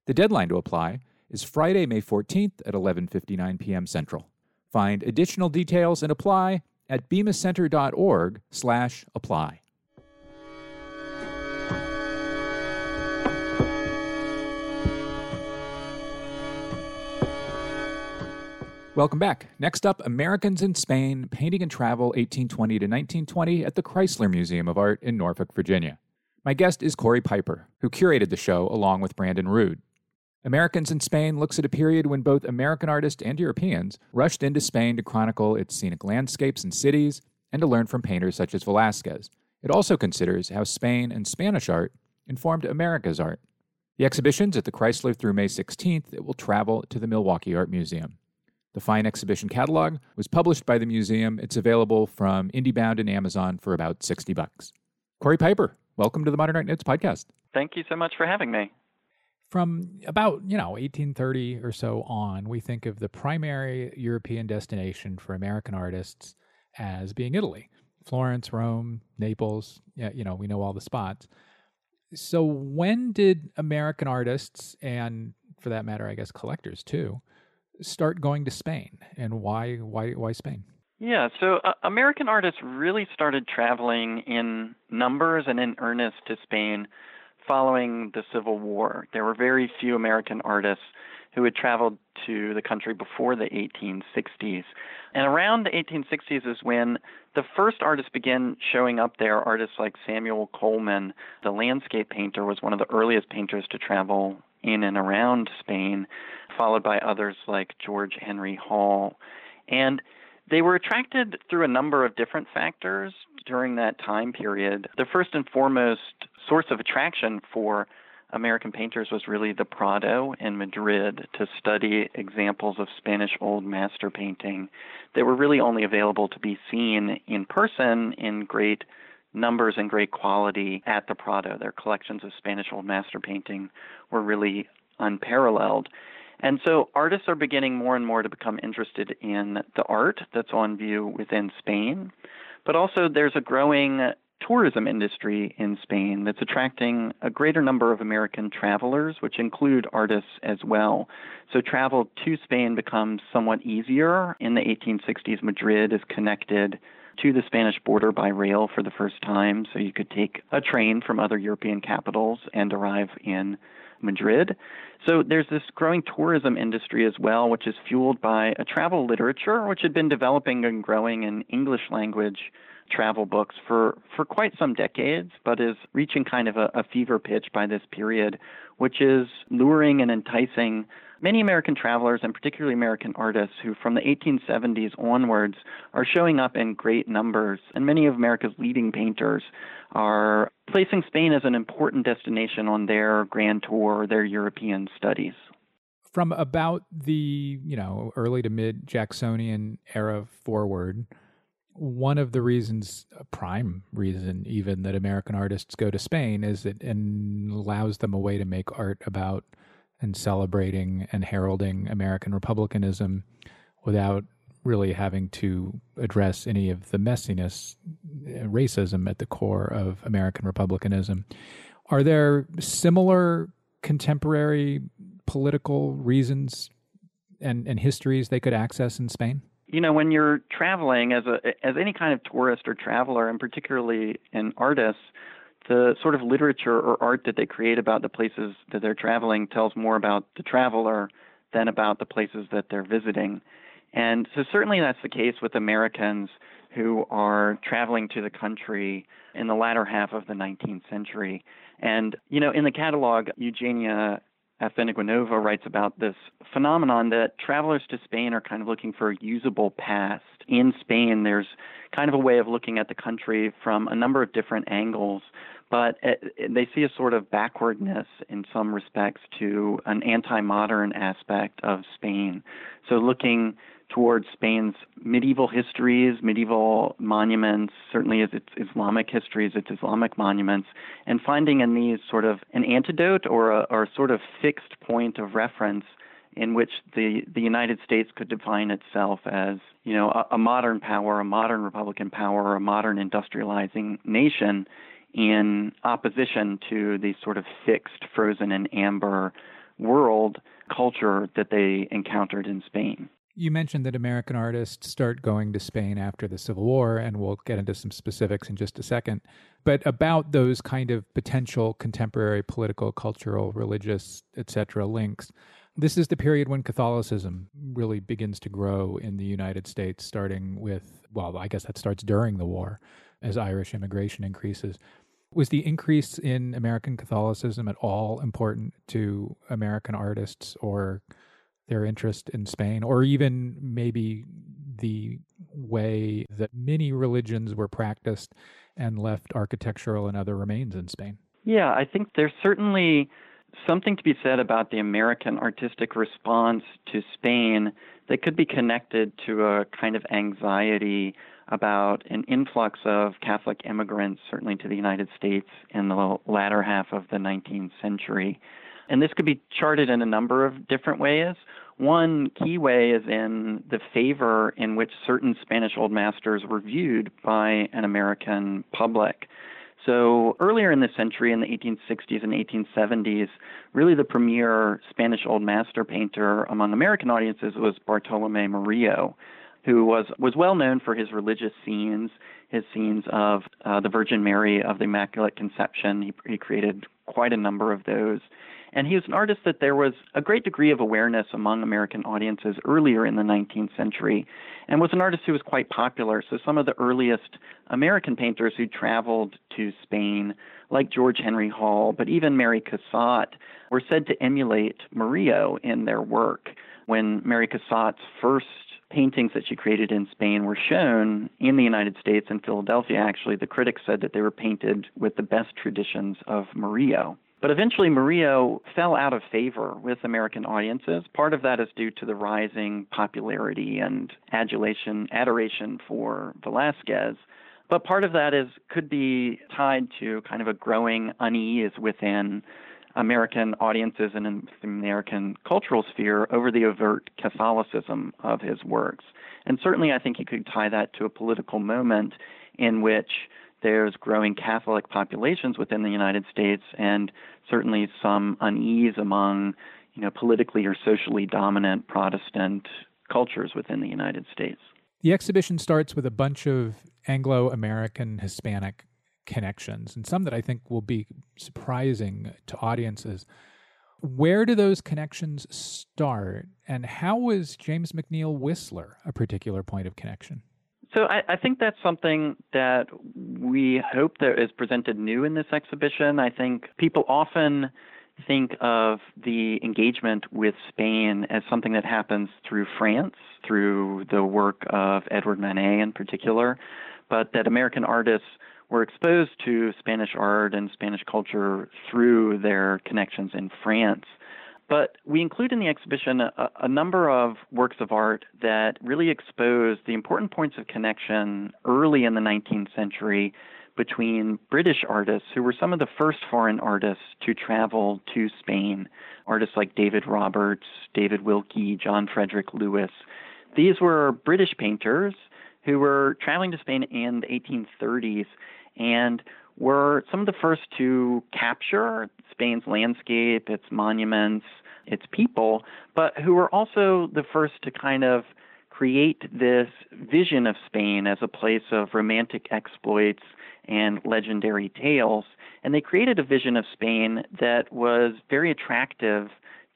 The deadline to apply is Friday, May 14th at 11:59 p.m. Central. Find additional details and apply at bemiscenter.org/apply. Welcome back. Next up, Americans in Spain, Painting and Travel 1820 to 1920 at the Chrysler Museum of Art in Norfolk, Virginia. My guest is Corey Piper, who curated the show along with Brandon Rood. Americans in Spain looks at a period when both American artists and Europeans rushed into Spain to chronicle its scenic landscapes and cities and to learn from painters such as Velázquez. It also considers how Spain and Spanish art informed America's art. The exhibition's at the Chrysler through May 16th. It will travel to the Milwaukee Art Museum. The Fine Exhibition Catalog was published by the museum. It's available from IndieBound and Amazon for about $60. Corey Piper, welcome to the Modern Art Notes podcast. Thank you so much for having me. From about, 1830 or so on, we think of the primary European destination for American artists as being Italy. Florence, Rome, Naples, we know all the spots. So when did American artists, and for that matter, I guess collectors too, start going to Spain, and why Spain? Yeah, so American artists really started traveling in numbers and in earnest to Spain following the Civil War. There were very few American artists who had traveled to the country before the 1860s. And around the 1860s is when the first artists began showing up there. Artists like Samuel Coleman, the landscape painter, was one of the earliest painters to travel in and around Spain, followed by others like George Henry Hall. And they were attracted through a number of different factors during that time period. The first and foremost source of attraction for American painters was really the Prado in Madrid to study examples of Spanish Old Master painting that were really only available to be seen in person in great numbers and great quality at the Prado. Their collections of Spanish Old Master painting were really unparalleled. And so artists are beginning more and more to become interested in the art that's on view within Spain. But also there's a growing tourism industry in Spain that's attracting a greater number of American travelers, which include artists as well. So travel to Spain becomes somewhat easier. In the 1860s, Madrid is connected to the Spanish border by rail for the first time. So you could take a train from other European capitals and arrive in Madrid. So there's this growing tourism industry as well, which is fueled by a travel literature, which had been developing and growing in English language travel books for quite some decades, but is reaching kind of a fever pitch by this period, which is luring and enticing many American travelers and particularly American artists who from the 1870s onwards are showing up in great numbers. And many of America's leading painters are placing Spain as an important destination on their grand tour, their European studies. From about the, early to mid Jacksonian era forward, one of the reasons, a prime reason even, that American artists go to Spain is it allows them a way to make art about and celebrating and heralding American republicanism without really having to address any of the messiness, racism at the core of American republicanism. Are there similar contemporary political reasons and histories they could access in Spain? When you're traveling as any kind of tourist or traveler, and particularly an artist, the sort of literature or art that they create about the places that they're traveling tells more about the traveler than about the places that they're visiting. And so certainly that's the case with Americans who are traveling to the country in the latter half of the 19th century. And, in the catalog, Eugenia Afaniguanova writes about this phenomenon that travelers to Spain are kind of looking for a usable past. In Spain, there's kind of a way of looking at the country from a number of different angles, but they see a sort of backwardness in some respects to an anti-modern aspect of Spain. So looking towards Spain's medieval histories, medieval monuments, certainly as its Islamic histories, its Islamic monuments, and finding in these sort of an antidote or a sort of fixed point of reference in which the United States could define itself as, a modern power, a modern Republican power, a modern industrializing nation in opposition to the sort of fixed, frozen and amber world culture that they encountered in Spain. You mentioned that American artists start going to Spain after the Civil War, and we'll get into some specifics in just a second. But about those kind of potential contemporary political, cultural, religious, etc. links, this is the period when Catholicism really begins to grow in the United States, starting with, well, I guess that starts during the war as Irish immigration increases. Was the increase in American Catholicism at all important to American artists or their interest in Spain, or even maybe the way that many religions were practiced and left architectural and other remains in Spain? Yeah, I think there's certainly something to be said about the American artistic response to Spain that could be connected to a kind of anxiety about an influx of Catholic immigrants, certainly to the United States in the latter half of the 19th century. And this could be charted in a number of different ways. One key way is in the favor in which certain Spanish Old Masters were viewed by an American public. So earlier in the century, in the 1860s and 1870s, really the premier Spanish Old Master painter among American audiences was Bartolomé Murillo, who was well known for his religious scenes, his scenes of the Virgin Mary, of the Immaculate Conception. He created quite a number of those. And he was an artist that there was a great degree of awareness among American audiences earlier in the 19th century, and was an artist who was quite popular. So some of the earliest American painters who traveled to Spain, like George Henry Hall, but even Mary Cassatt, were said to emulate Murillo in their work. When Mary Cassatt's first paintings that she created in Spain were shown in the United States, in Philadelphia actually, the critics said that they were painted with the best traditions of Murillo. But eventually, Murillo fell out of favor with American audiences. Part of that is due to the rising popularity and adulation, adoration for Velázquez. But part of that could be tied to kind of a growing unease within American audiences and in the American cultural sphere over the overt Catholicism of his works. And certainly I think he could tie that to a political moment in which there's growing Catholic populations within the United States, and certainly some unease among, politically or socially dominant Protestant cultures within the United States. The exhibition starts with a bunch of Anglo-American Hispanic connections, and some that I think will be surprising to audiences. Where do those connections start, and how was James McNeill Whistler a particular point of connection? So I think that's something that we hope that is presented new in this exhibition. I think people often think of the engagement with Spain as something that happens through France, through the work of Edward Manet in particular, but that American artists were exposed to Spanish art and Spanish culture through their connections in France. But we include in the exhibition a number of works of art that really expose the important points of connection early in the 19th century between British artists, who were some of the first foreign artists to travel to Spain, artists like David Roberts, David Wilkie, John Frederick Lewis. These were British painters who were traveling to Spain in the 1830s and were some of the first to capture Spain's landscape, its monuments, its people, but who were also the first to kind of create this vision of Spain as a place of romantic exploits and legendary tales. And they created a vision of Spain that was very attractive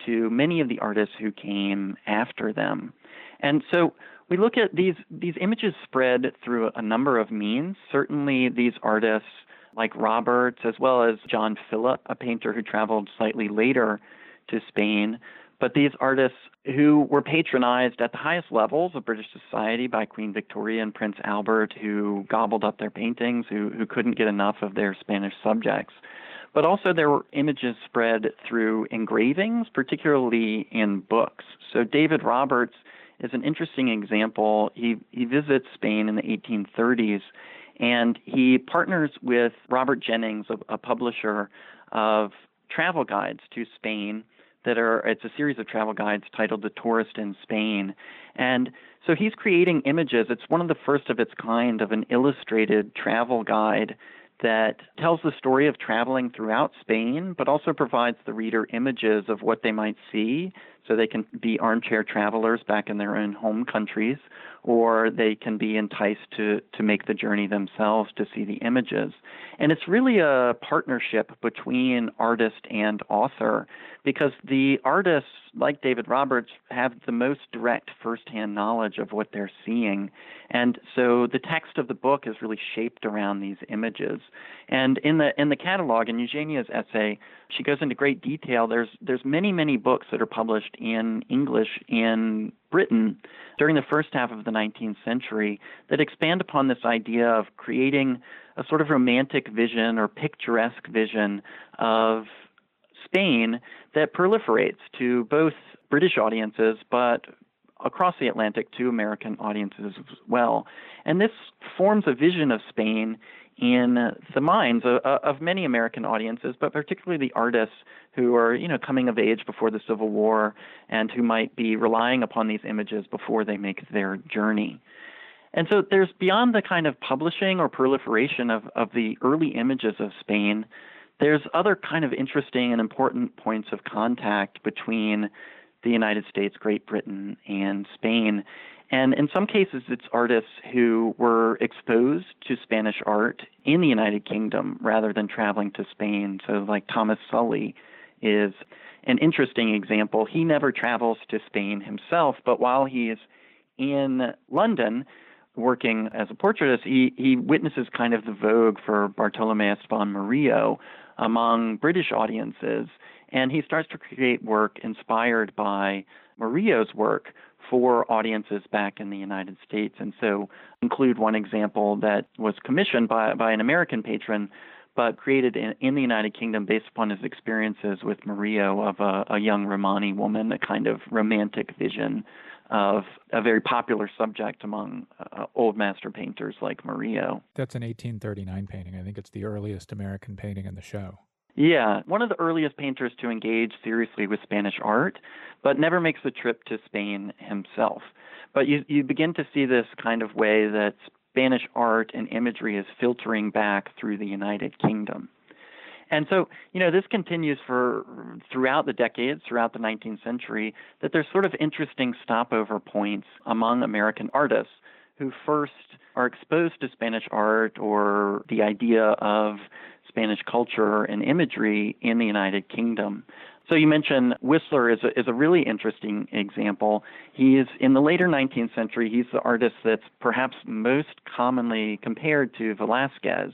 to many of the artists who came after them. And so we look at these images spread through a number of means. Certainly these artists like Roberts, as well as John Philip, a painter who traveled slightly later to Spain. But these artists who were patronized at the highest levels of British society by Queen Victoria and Prince Albert, who gobbled up their paintings, who couldn't get enough of their Spanish subjects. But also there were images spread through engravings, particularly in books. So David Roberts is an interesting example. He visits Spain in the 1830s, and he partners with Robert Jennings, a publisher of travel guides to Spain. It's a series of travel guides titled The Tourist in Spain. And so he's creating images. It's one of the first of its kind of an illustrated travel guide that tells the story of traveling throughout Spain, but also provides the reader images of what they might see, so they can be armchair travelers back in their own home countries, or they can be enticed to make the journey themselves to see the images. And it's really a partnership between artist and author, because the artists, like David Roberts, have the most direct firsthand knowledge of what they're seeing. And so the text of the book is really shaped around these images. And in the catalog, in Eugenia's essay, she goes into great detail. There's many, many books that are published in English in Britain during the first half of the 19th century that expand upon this idea of creating a sort of romantic vision or picturesque vision of Spain that proliferates to both British audiences, but across the Atlantic to American audiences as well. And this forms a vision of Spain in the minds of many American audiences, but particularly the artists who are, coming of age before the Civil War and who might be relying upon these images before they make their journey. And so there's, beyond the kind of publishing or proliferation of the early images of Spain, there's other kind of interesting and important points of contact between the United States, Great Britain, and Spain. And in some cases, it's artists who were exposed to Spanish art in the United Kingdom rather than traveling to Spain. So like Thomas Sully is an interesting example. He never travels to Spain himself, but while he is in London working as a portraitist, he witnesses kind of the vogue for Bartolomeus von Murillo among British audiences, and he starts to create work inspired by Murillo's work for audiences back in the United States. And so include one example that was commissioned by an American patron, but created in the United Kingdom based upon his experiences with Murillo of a young Romani woman, a kind of romantic vision of a very popular subject among old master painters like Murillo. That's an 1839 painting. I think it's the earliest American painting in the show. Yeah, one of the earliest painters to engage seriously with Spanish art, but never makes the trip to Spain himself. But you begin to see this kind of way that Spanish art and imagery is filtering back through the United Kingdom. And so, you know, this continues throughout the decades, throughout the 19th century, that there's sort of interesting stopover points among American artists who first are exposed to Spanish art or the idea of Spanish culture and imagery in the United Kingdom. So you mentioned Whistler is a really interesting example. He is, in the later 19th century, he's the artist that's perhaps most commonly compared to Velázquez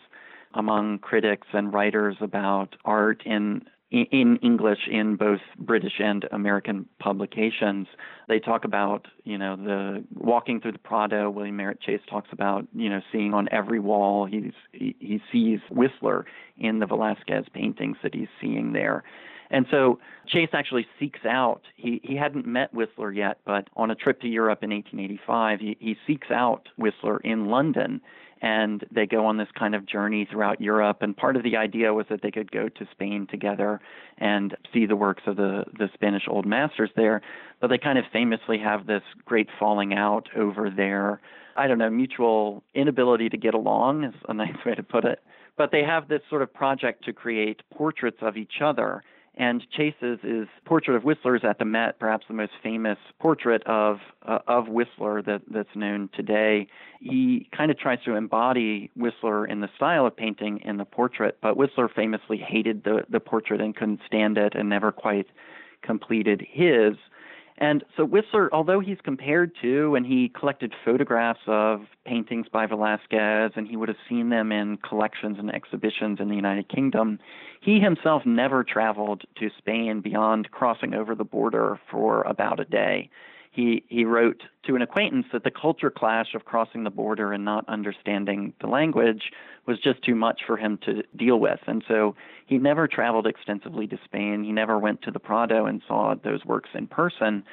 among critics and writers about art in English in both British and American publications. They talk about, you know, the walking through the Prado. William Merritt Chase talks about, you know, seeing on every wall he sees Whistler in the Velázquez paintings that he's seeing there. And so Chase actually seeks out, he hadn't met Whistler yet, but on a trip to Europe in 1885, he seeks out Whistler in London, and they go on this kind of journey throughout Europe. And part of the idea was that they could go to Spain together and see the works of the Spanish old masters there. But they kind of famously have this great falling out over their, I don't know, mutual inability to get along is a nice way to put it. But they have this sort of project to create portraits of each other. And Chase's is Portrait of Whistler at the Met, perhaps the most famous portrait of Whistler that's known today. He kind of tries to embody Whistler in the style of painting in the portrait, but Whistler famously hated the portrait and couldn't stand it and never quite completed his. And so Whistler, although he's compared to, and he collected photographs of paintings by Velázquez, and he would have seen them in collections and exhibitions in the United Kingdom, he himself never traveled to Spain beyond crossing over the border for about a day. He wrote to an acquaintance that the culture clash of crossing the border and not understanding the language was just too much for him to deal with. And so he never traveled extensively to Spain. He never went to the Prado and saw those works in person.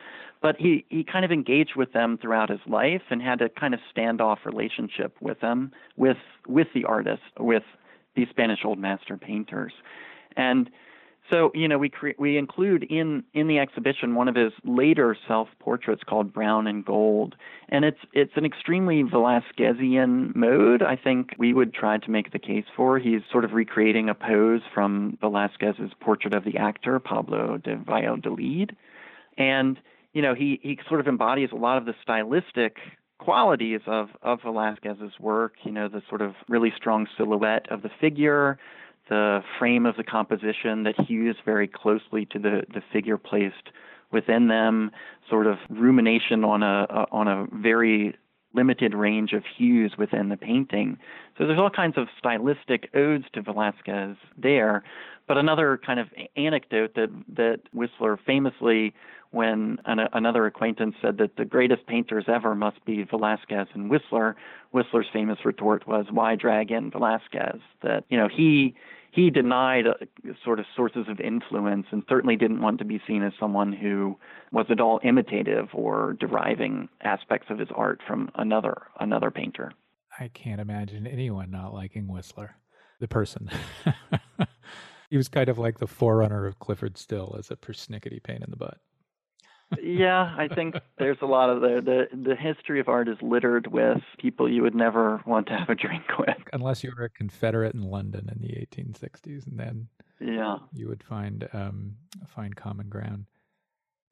But he kind of engaged with them throughout his life and had a kind of standoff relationship with them, with the artists, with the Spanish old master painters. And so, you know, we include in the exhibition one of his later self-portraits called Brown and Gold, and it's an extremely Velázquezian mode, I think we would try to make the case for. He's sort of recreating a pose from Velázquez's portrait of the actor Pablo de Valladolid, and, you know, he sort of embodies a lot of the stylistic qualities of Velázquez's work, you know, the sort of really strong silhouette of the figure, the frame of the composition that hews very closely to the figure placed within them, sort of rumination on a very limited range of hues within the painting. So there's all kinds of stylistic odes to Velázquez there. But another kind of anecdote that Whistler famously, when another acquaintance said that the greatest painters ever must be Velázquez and Whistler, Whistler's famous retort was, "Why drag in Velázquez?" That, you know, he denied sort of sources of influence and certainly didn't want to be seen as someone who was at all imitative or deriving aspects of his art from another painter. I can't imagine anyone not liking Whistler, the person. He was kind of like the forerunner of Clifford Still as a persnickety pain in the butt. Yeah, I think there's a lot of the history of art is littered with people you would never want to have a drink with. Unless you were a Confederate in London in the 1860s, and then you would find common ground.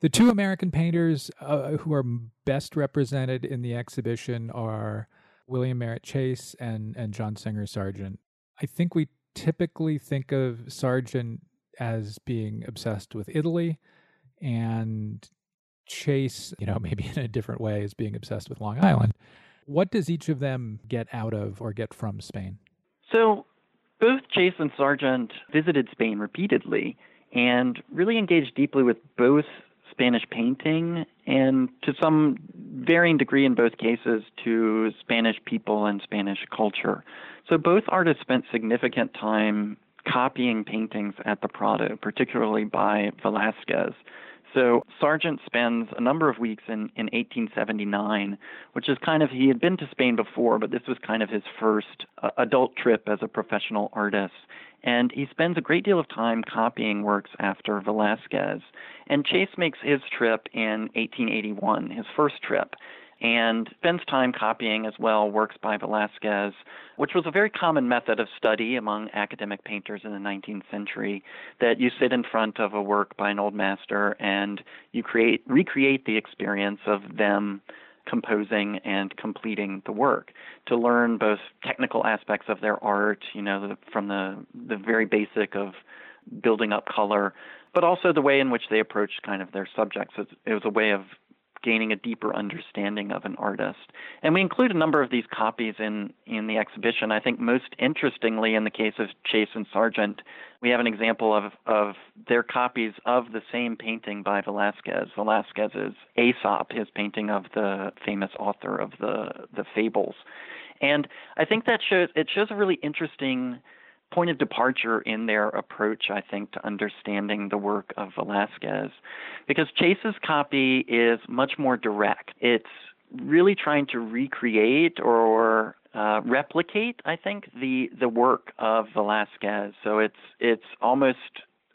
The two American painters who are best represented in the exhibition are William Merritt Chase and John Singer Sargent. I think we typically think of Sargent as being obsessed with Italy, and Chase, you know, maybe in a different way, is being obsessed with Long Island. What does each of them get out of or get from Spain? So both Chase and Sargent visited Spain repeatedly and really engaged deeply with both Spanish painting and, to some varying degree in both cases, to Spanish people and Spanish culture. So both artists spent significant time copying paintings at the Prado, particularly by Velázquez. So Sargent spends a number of weeks in 1879, which is kind of, he had been to Spain before, but this was kind of his first adult trip as a professional artist. And he spends a great deal of time copying works after Velázquez. And Chase makes his trip in 1881, his first trip, and spends time copying as well works by Velázquez, which was a very common method of study among academic painters in the 19th century, that you sit in front of a work by an old master and you recreate the experience of them composing and completing the work, to learn both technical aspects of their art, you know, from the very basic of building up color, but also the way in which they approached kind of their subjects. It was a way of gaining a deeper understanding of an artist. And we include a number of these copies in the exhibition. I think most interestingly, in the case of Chase and Sargent, we have an example of their copies of the same painting by Velázquez. Velázquez's Aesop, his painting of the famous author of the Fables. And I think that shows a really interesting point of departure in their approach, I think, to understanding the work of Velázquez, because Chase's copy is much more direct. It's really trying to recreate or replicate, I think, the work of Velázquez. So it's almost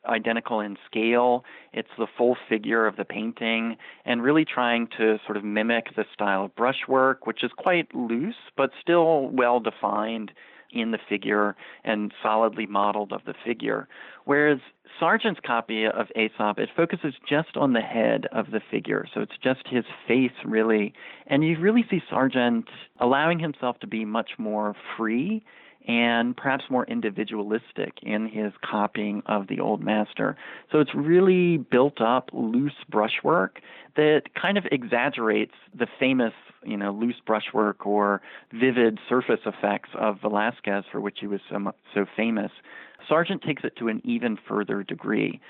identical in scale. It's the full figure of the painting, and really trying to sort of mimic the style of brushwork, which is quite loose but still well defined in the figure and solidly modeled of the figure. Whereas Sargent's copy of Aesop, it focuses just on the head of the figure. So it's just his face, really. And you really see Sargent allowing himself to be much more free and perhaps more individualistic in his copying of the old master. So it's really built up loose brushwork that kind of exaggerates the famous, you know, loose brushwork or vivid surface effects of Velázquez, for which he was so famous. Sargent takes it to an even further degree.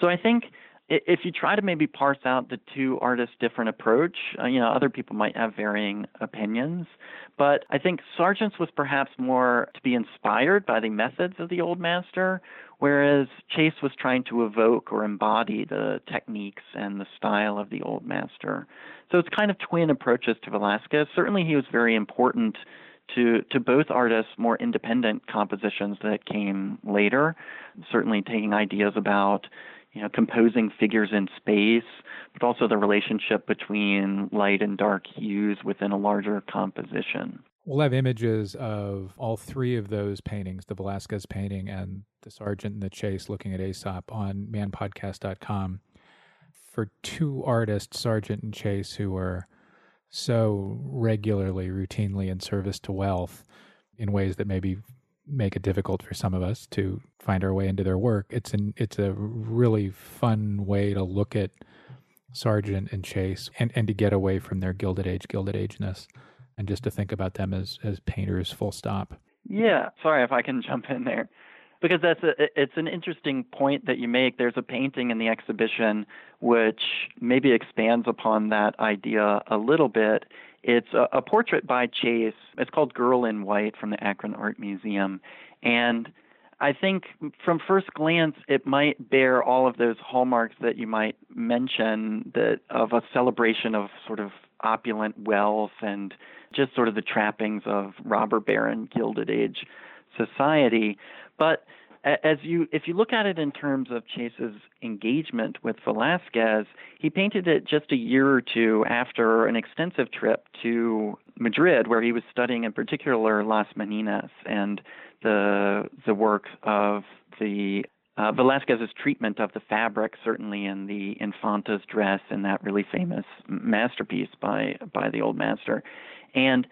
So I think if you try to maybe parse out the two artists' different approach, you know, other people might have varying opinions, but I think Sargent's was perhaps more to be inspired by the methods of the old master, whereas Chase was trying to evoke or embody the techniques and the style of the old master. So it's kind of twin approaches to Velázquez. Certainly he was very important to both artists' more independent compositions that came later, certainly taking ideas about, you know, composing figures in space, but also the relationship between light and dark hues within a larger composition. We'll have images of all three of those paintings, the Velázquez painting and the Sargent and the Chase looking at Aesop, on manpodcast.com. For two artists, Sargent and Chase, who were so regularly, routinely in service to wealth in ways that maybe make it difficult for some of us to find our way into their work. It's a really fun way to look at Sargent and Chase and to get away from their Gilded Ageness and just to think about them as painters, full stop. Yeah. Sorry if I can jump in there, because it's an interesting point that you make. There's a painting in the exhibition which maybe expands upon that idea a little bit. It's a portrait by Chase. It's called Girl in White, from the Akron Art Museum. And I think from first glance, it might bear all of those hallmarks that you might mention, that of a celebration of sort of opulent wealth and just sort of the trappings of robber baron Gilded Age society. But if you look at it in terms of Chase's engagement with Velázquez, he painted it just a year or two after an extensive trip to Madrid, where he was studying in particular Las Meninas and the work of the Velázquez's treatment of the fabric, certainly in the Infanta's dress, in that really famous masterpiece by the old master. And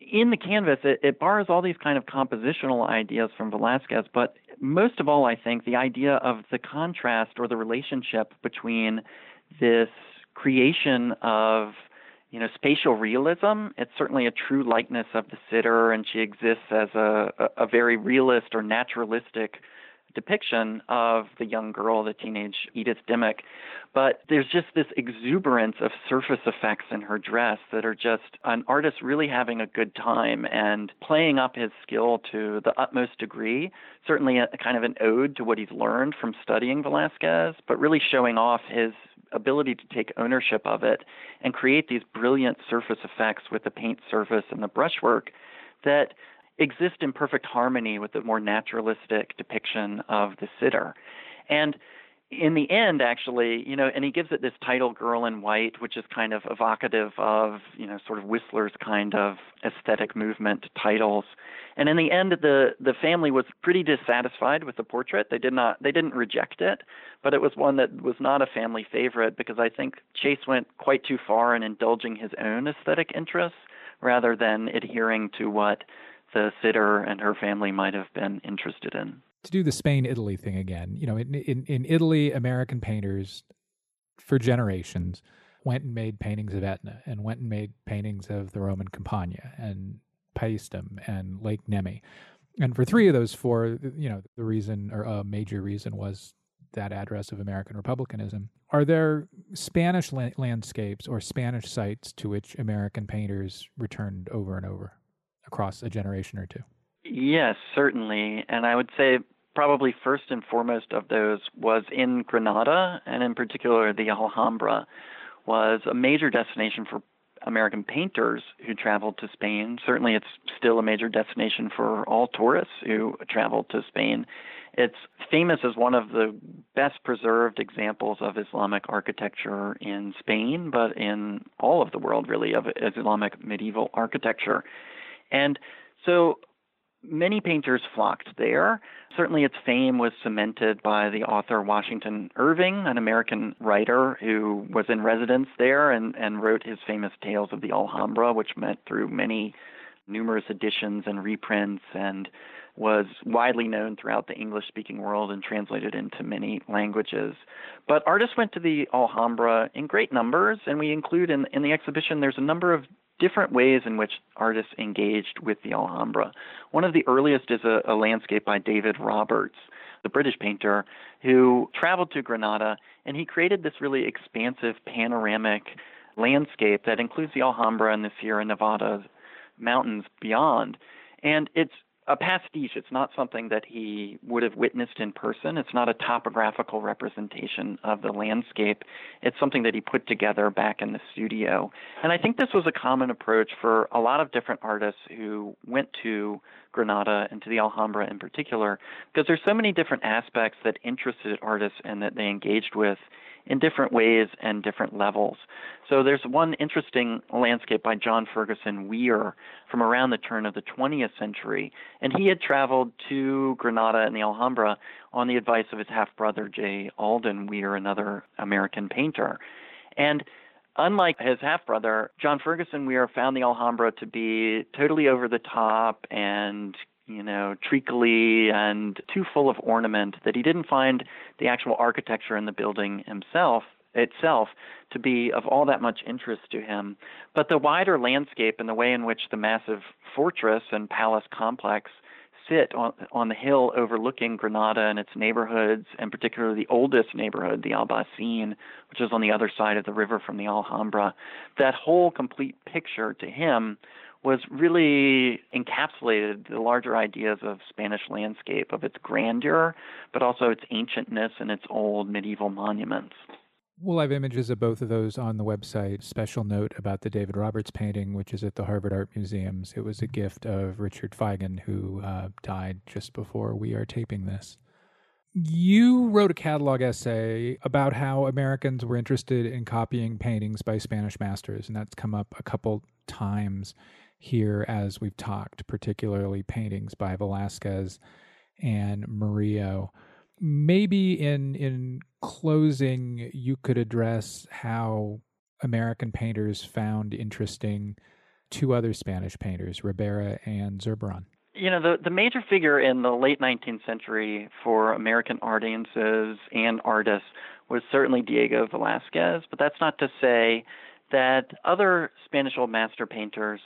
in the canvas, it borrows all these kind of compositional ideas from Velázquez, but most of all, I think, the idea of the contrast or the relationship between this creation of, you know, spatial realism. It's certainly a true likeness of the sitter, and she exists as a very realist or naturalistic depiction of the young girl, the teenage Edith Dimmock, but there's just this exuberance of surface effects in her dress that are just an artist really having a good time and playing up his skill to the utmost degree, certainly a kind of an ode to what he's learned from studying Velázquez, but really showing off his ability to take ownership of it and create these brilliant surface effects with the paint surface and the brushwork that exist in perfect harmony with the more naturalistic depiction of the sitter. And in the end, actually, you know, and he gives it this title, Girl in White, which is kind of evocative of, you know, sort of Whistler's kind of aesthetic movement titles. And in the end, the family was pretty dissatisfied with the portrait. They didn't reject it, but it was one that was not a family favorite because I think Chase went quite too far in indulging his own aesthetic interests rather than adhering to what the sitter and her family might have been interested in. To do the Spain-Italy thing again, you know, in Italy, American painters for generations went and made paintings of Etna and went and made paintings of the Roman Campagna and Paestum and Lake Nemi. And for three of those four, you know, the reason or a major reason was that address of American republicanism. Are there Spanish landscapes or Spanish sites to which American painters returned over and over across a generation or two? Yes, certainly. And I would say probably first and foremost of those was in Granada, and in particular the Alhambra was a major destination for American painters who traveled to Spain. Certainly it's still a major destination for all tourists who travel to Spain. It's famous as one of the best preserved examples of Islamic architecture in Spain, but in all of the world really, of Islamic medieval architecture. And so many painters flocked there. Certainly its fame was cemented by the author Washington Irving, an American writer who was in residence there and wrote his famous Tales of the Alhambra, which went through many numerous editions and reprints and was widely known throughout the English-speaking world and translated into many languages. But artists went to the Alhambra in great numbers, and we include in the exhibition, there's a number of different ways in which artists engaged with the Alhambra. One of the earliest is a landscape by David Roberts, the British painter, who traveled to Granada, and he created this really expansive panoramic landscape that includes the Alhambra and the Sierra Nevada mountains beyond. And it's a pastiche. It's not something that he would have witnessed in person. It's not a topographical representation of the landscape. It's something that he put together back in the studio. And I think this was a common approach for a lot of different artists who went to Granada and to the Alhambra in particular, because there's so many different aspects that interested artists and that they engaged with in different ways and different levels. So there's one interesting landscape by John Ferguson Weir from around the turn of the 20th century. And he had traveled to Granada and the Alhambra on the advice of his half-brother, J. Alden Weir, another American painter. And unlike his half-brother, John Ferguson Weir found the Alhambra to be totally over the top and, you know, treacly and too full of ornament, that he didn't find the actual architecture in the building itself to be of all that much interest to him. But the wider landscape and the way in which the massive fortress and palace complex sit on the hill overlooking Granada and its neighborhoods, and particularly the oldest neighborhood, the Albaicín, which is on the other side of the river from the Alhambra, that whole complete picture to him was really encapsulated the larger ideas of Spanish landscape, of its grandeur, but also its ancientness and its old medieval monuments. We'll have images of both of those on the website. Special note about the David Roberts painting, which is at the Harvard Art Museums. It was a gift of Richard Feigen, who died just before we are taping this. You wrote a catalog essay about how Americans were interested in copying paintings by Spanish masters, and that's come up a couple times here as we've talked, particularly paintings by Velázquez and Murillo. Maybe in closing, you could address how American painters found interesting two other Spanish painters, Ribera and Zurbarán. You know, the major figure in the late 19th century for American audiences and artists was certainly Diego Velázquez, but that's not to say that other Spanish old master painters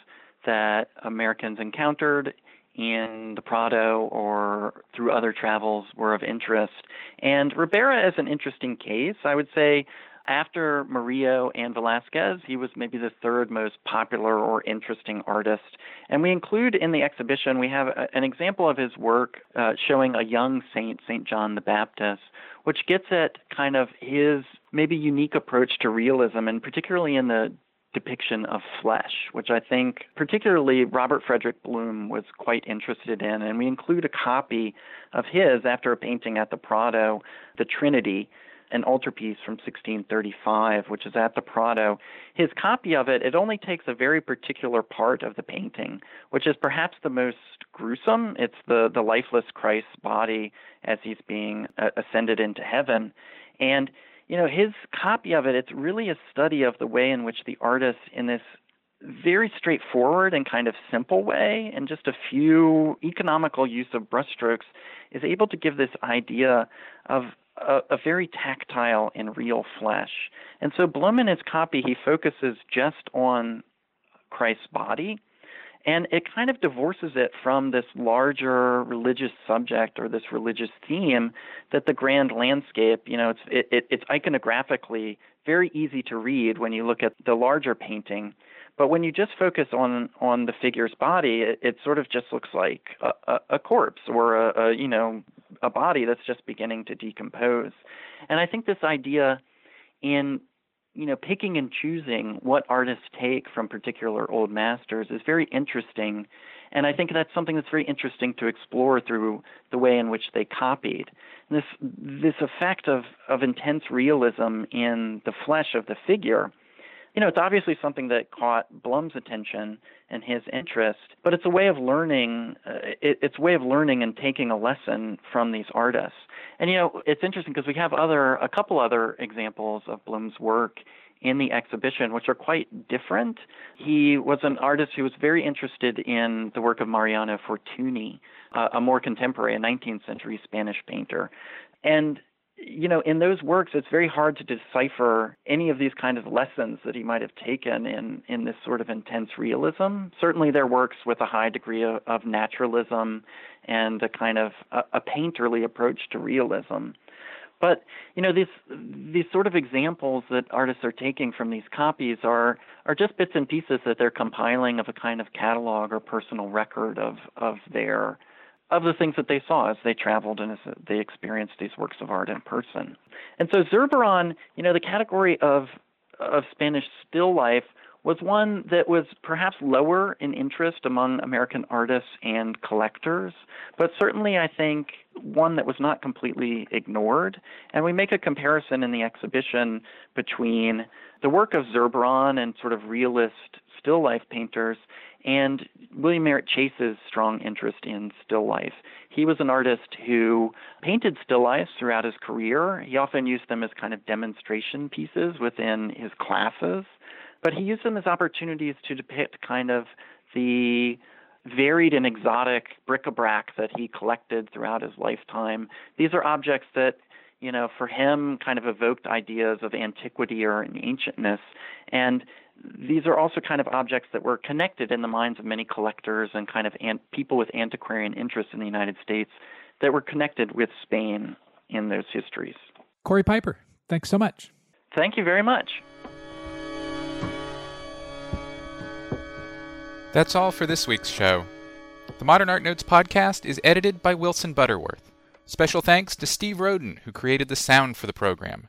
that Americans encountered in the Prado or through other travels were of interest. And Ribera is an interesting case. I would say after Murillo and Velázquez, he was maybe the third most popular or interesting artist. And we include in the exhibition, we have an example of his work showing a young saint, St. John the Baptist, which gets at kind of his maybe unique approach to realism, and particularly in the depiction of flesh, which I think particularly Robert Frederick Bloom was quite interested in. And we include a copy of his after a painting at the Prado, The Trinity, an altarpiece from 1635, which is at the Prado. His copy of it, it only takes a very particular part of the painting, which is perhaps the most gruesome. It's the lifeless Christ's body as he's being ascended into heaven. And, you know, his copy of it, it's really a study of the way in which the artist in this very straightforward and kind of simple way, and just a few economical use of brushstrokes, is able to give this idea of a very tactile and real flesh. And so Bloom in his copy, he focuses just on Christ's body, and it kind of divorces it from this larger religious subject or this religious theme that the grand landscape, you know, it's iconographically very easy to read when you look at the larger painting. But when you just focus on the figure's body, it sort of just looks like a corpse or a body that's just beginning to decompose. And I think this idea in, you know, picking and choosing what artists take from particular old masters is very interesting. And I think that's something that's very interesting to explore through the way in which they copied. And this effect of intense realism in the flesh of the figure, you know, it's obviously something that caught Blum's attention and his interest, but it's a way of learning. It's a way of learning and taking a lesson from these artists. And, you know, it's interesting because we have a couple other examples of Bloom's work in the exhibition, which are quite different. He was an artist who was very interested in the work of Mariano Fortuny, a more contemporary, a 19th century Spanish painter. And, you know, in those works, it's very hard to decipher any of these kind of lessons that he might have taken in this sort of intense realism. Certainly their works with a high degree of naturalism and a kind of a painterly approach to realism. But, you know, these sort of examples that artists are taking from these copies are just bits and pieces that they're compiling of a kind of catalog or personal record of the things that they saw as they traveled and as they experienced these works of art in person. And so Zurbarán, you know, the category of Spanish still life was one that was perhaps lower in interest among American artists and collectors, but certainly I think one that was not completely ignored. And we make a comparison in the exhibition between the work of Zurbarán and sort of realist still life painters and William Merritt Chase's strong interest in still life. He was an artist who painted still lifes throughout his career. He often used them as kind of demonstration pieces within his classes, but he used them as opportunities to depict kind of the varied and exotic bric-a-brac that he collected throughout his lifetime. These are objects that, you know, for him kind of evoked ideas of antiquity or an ancientness. And these are also kind of objects that were connected in the minds of many collectors and kind of people with antiquarian interests in the United States that were connected with Spain in those histories. Corey Piper, thanks so much. Thank you very much. That's all for this week's show. The Modern Art Notes podcast is edited by Wilson Butterworth. Special thanks to Steve Roden, who created the sound for the program.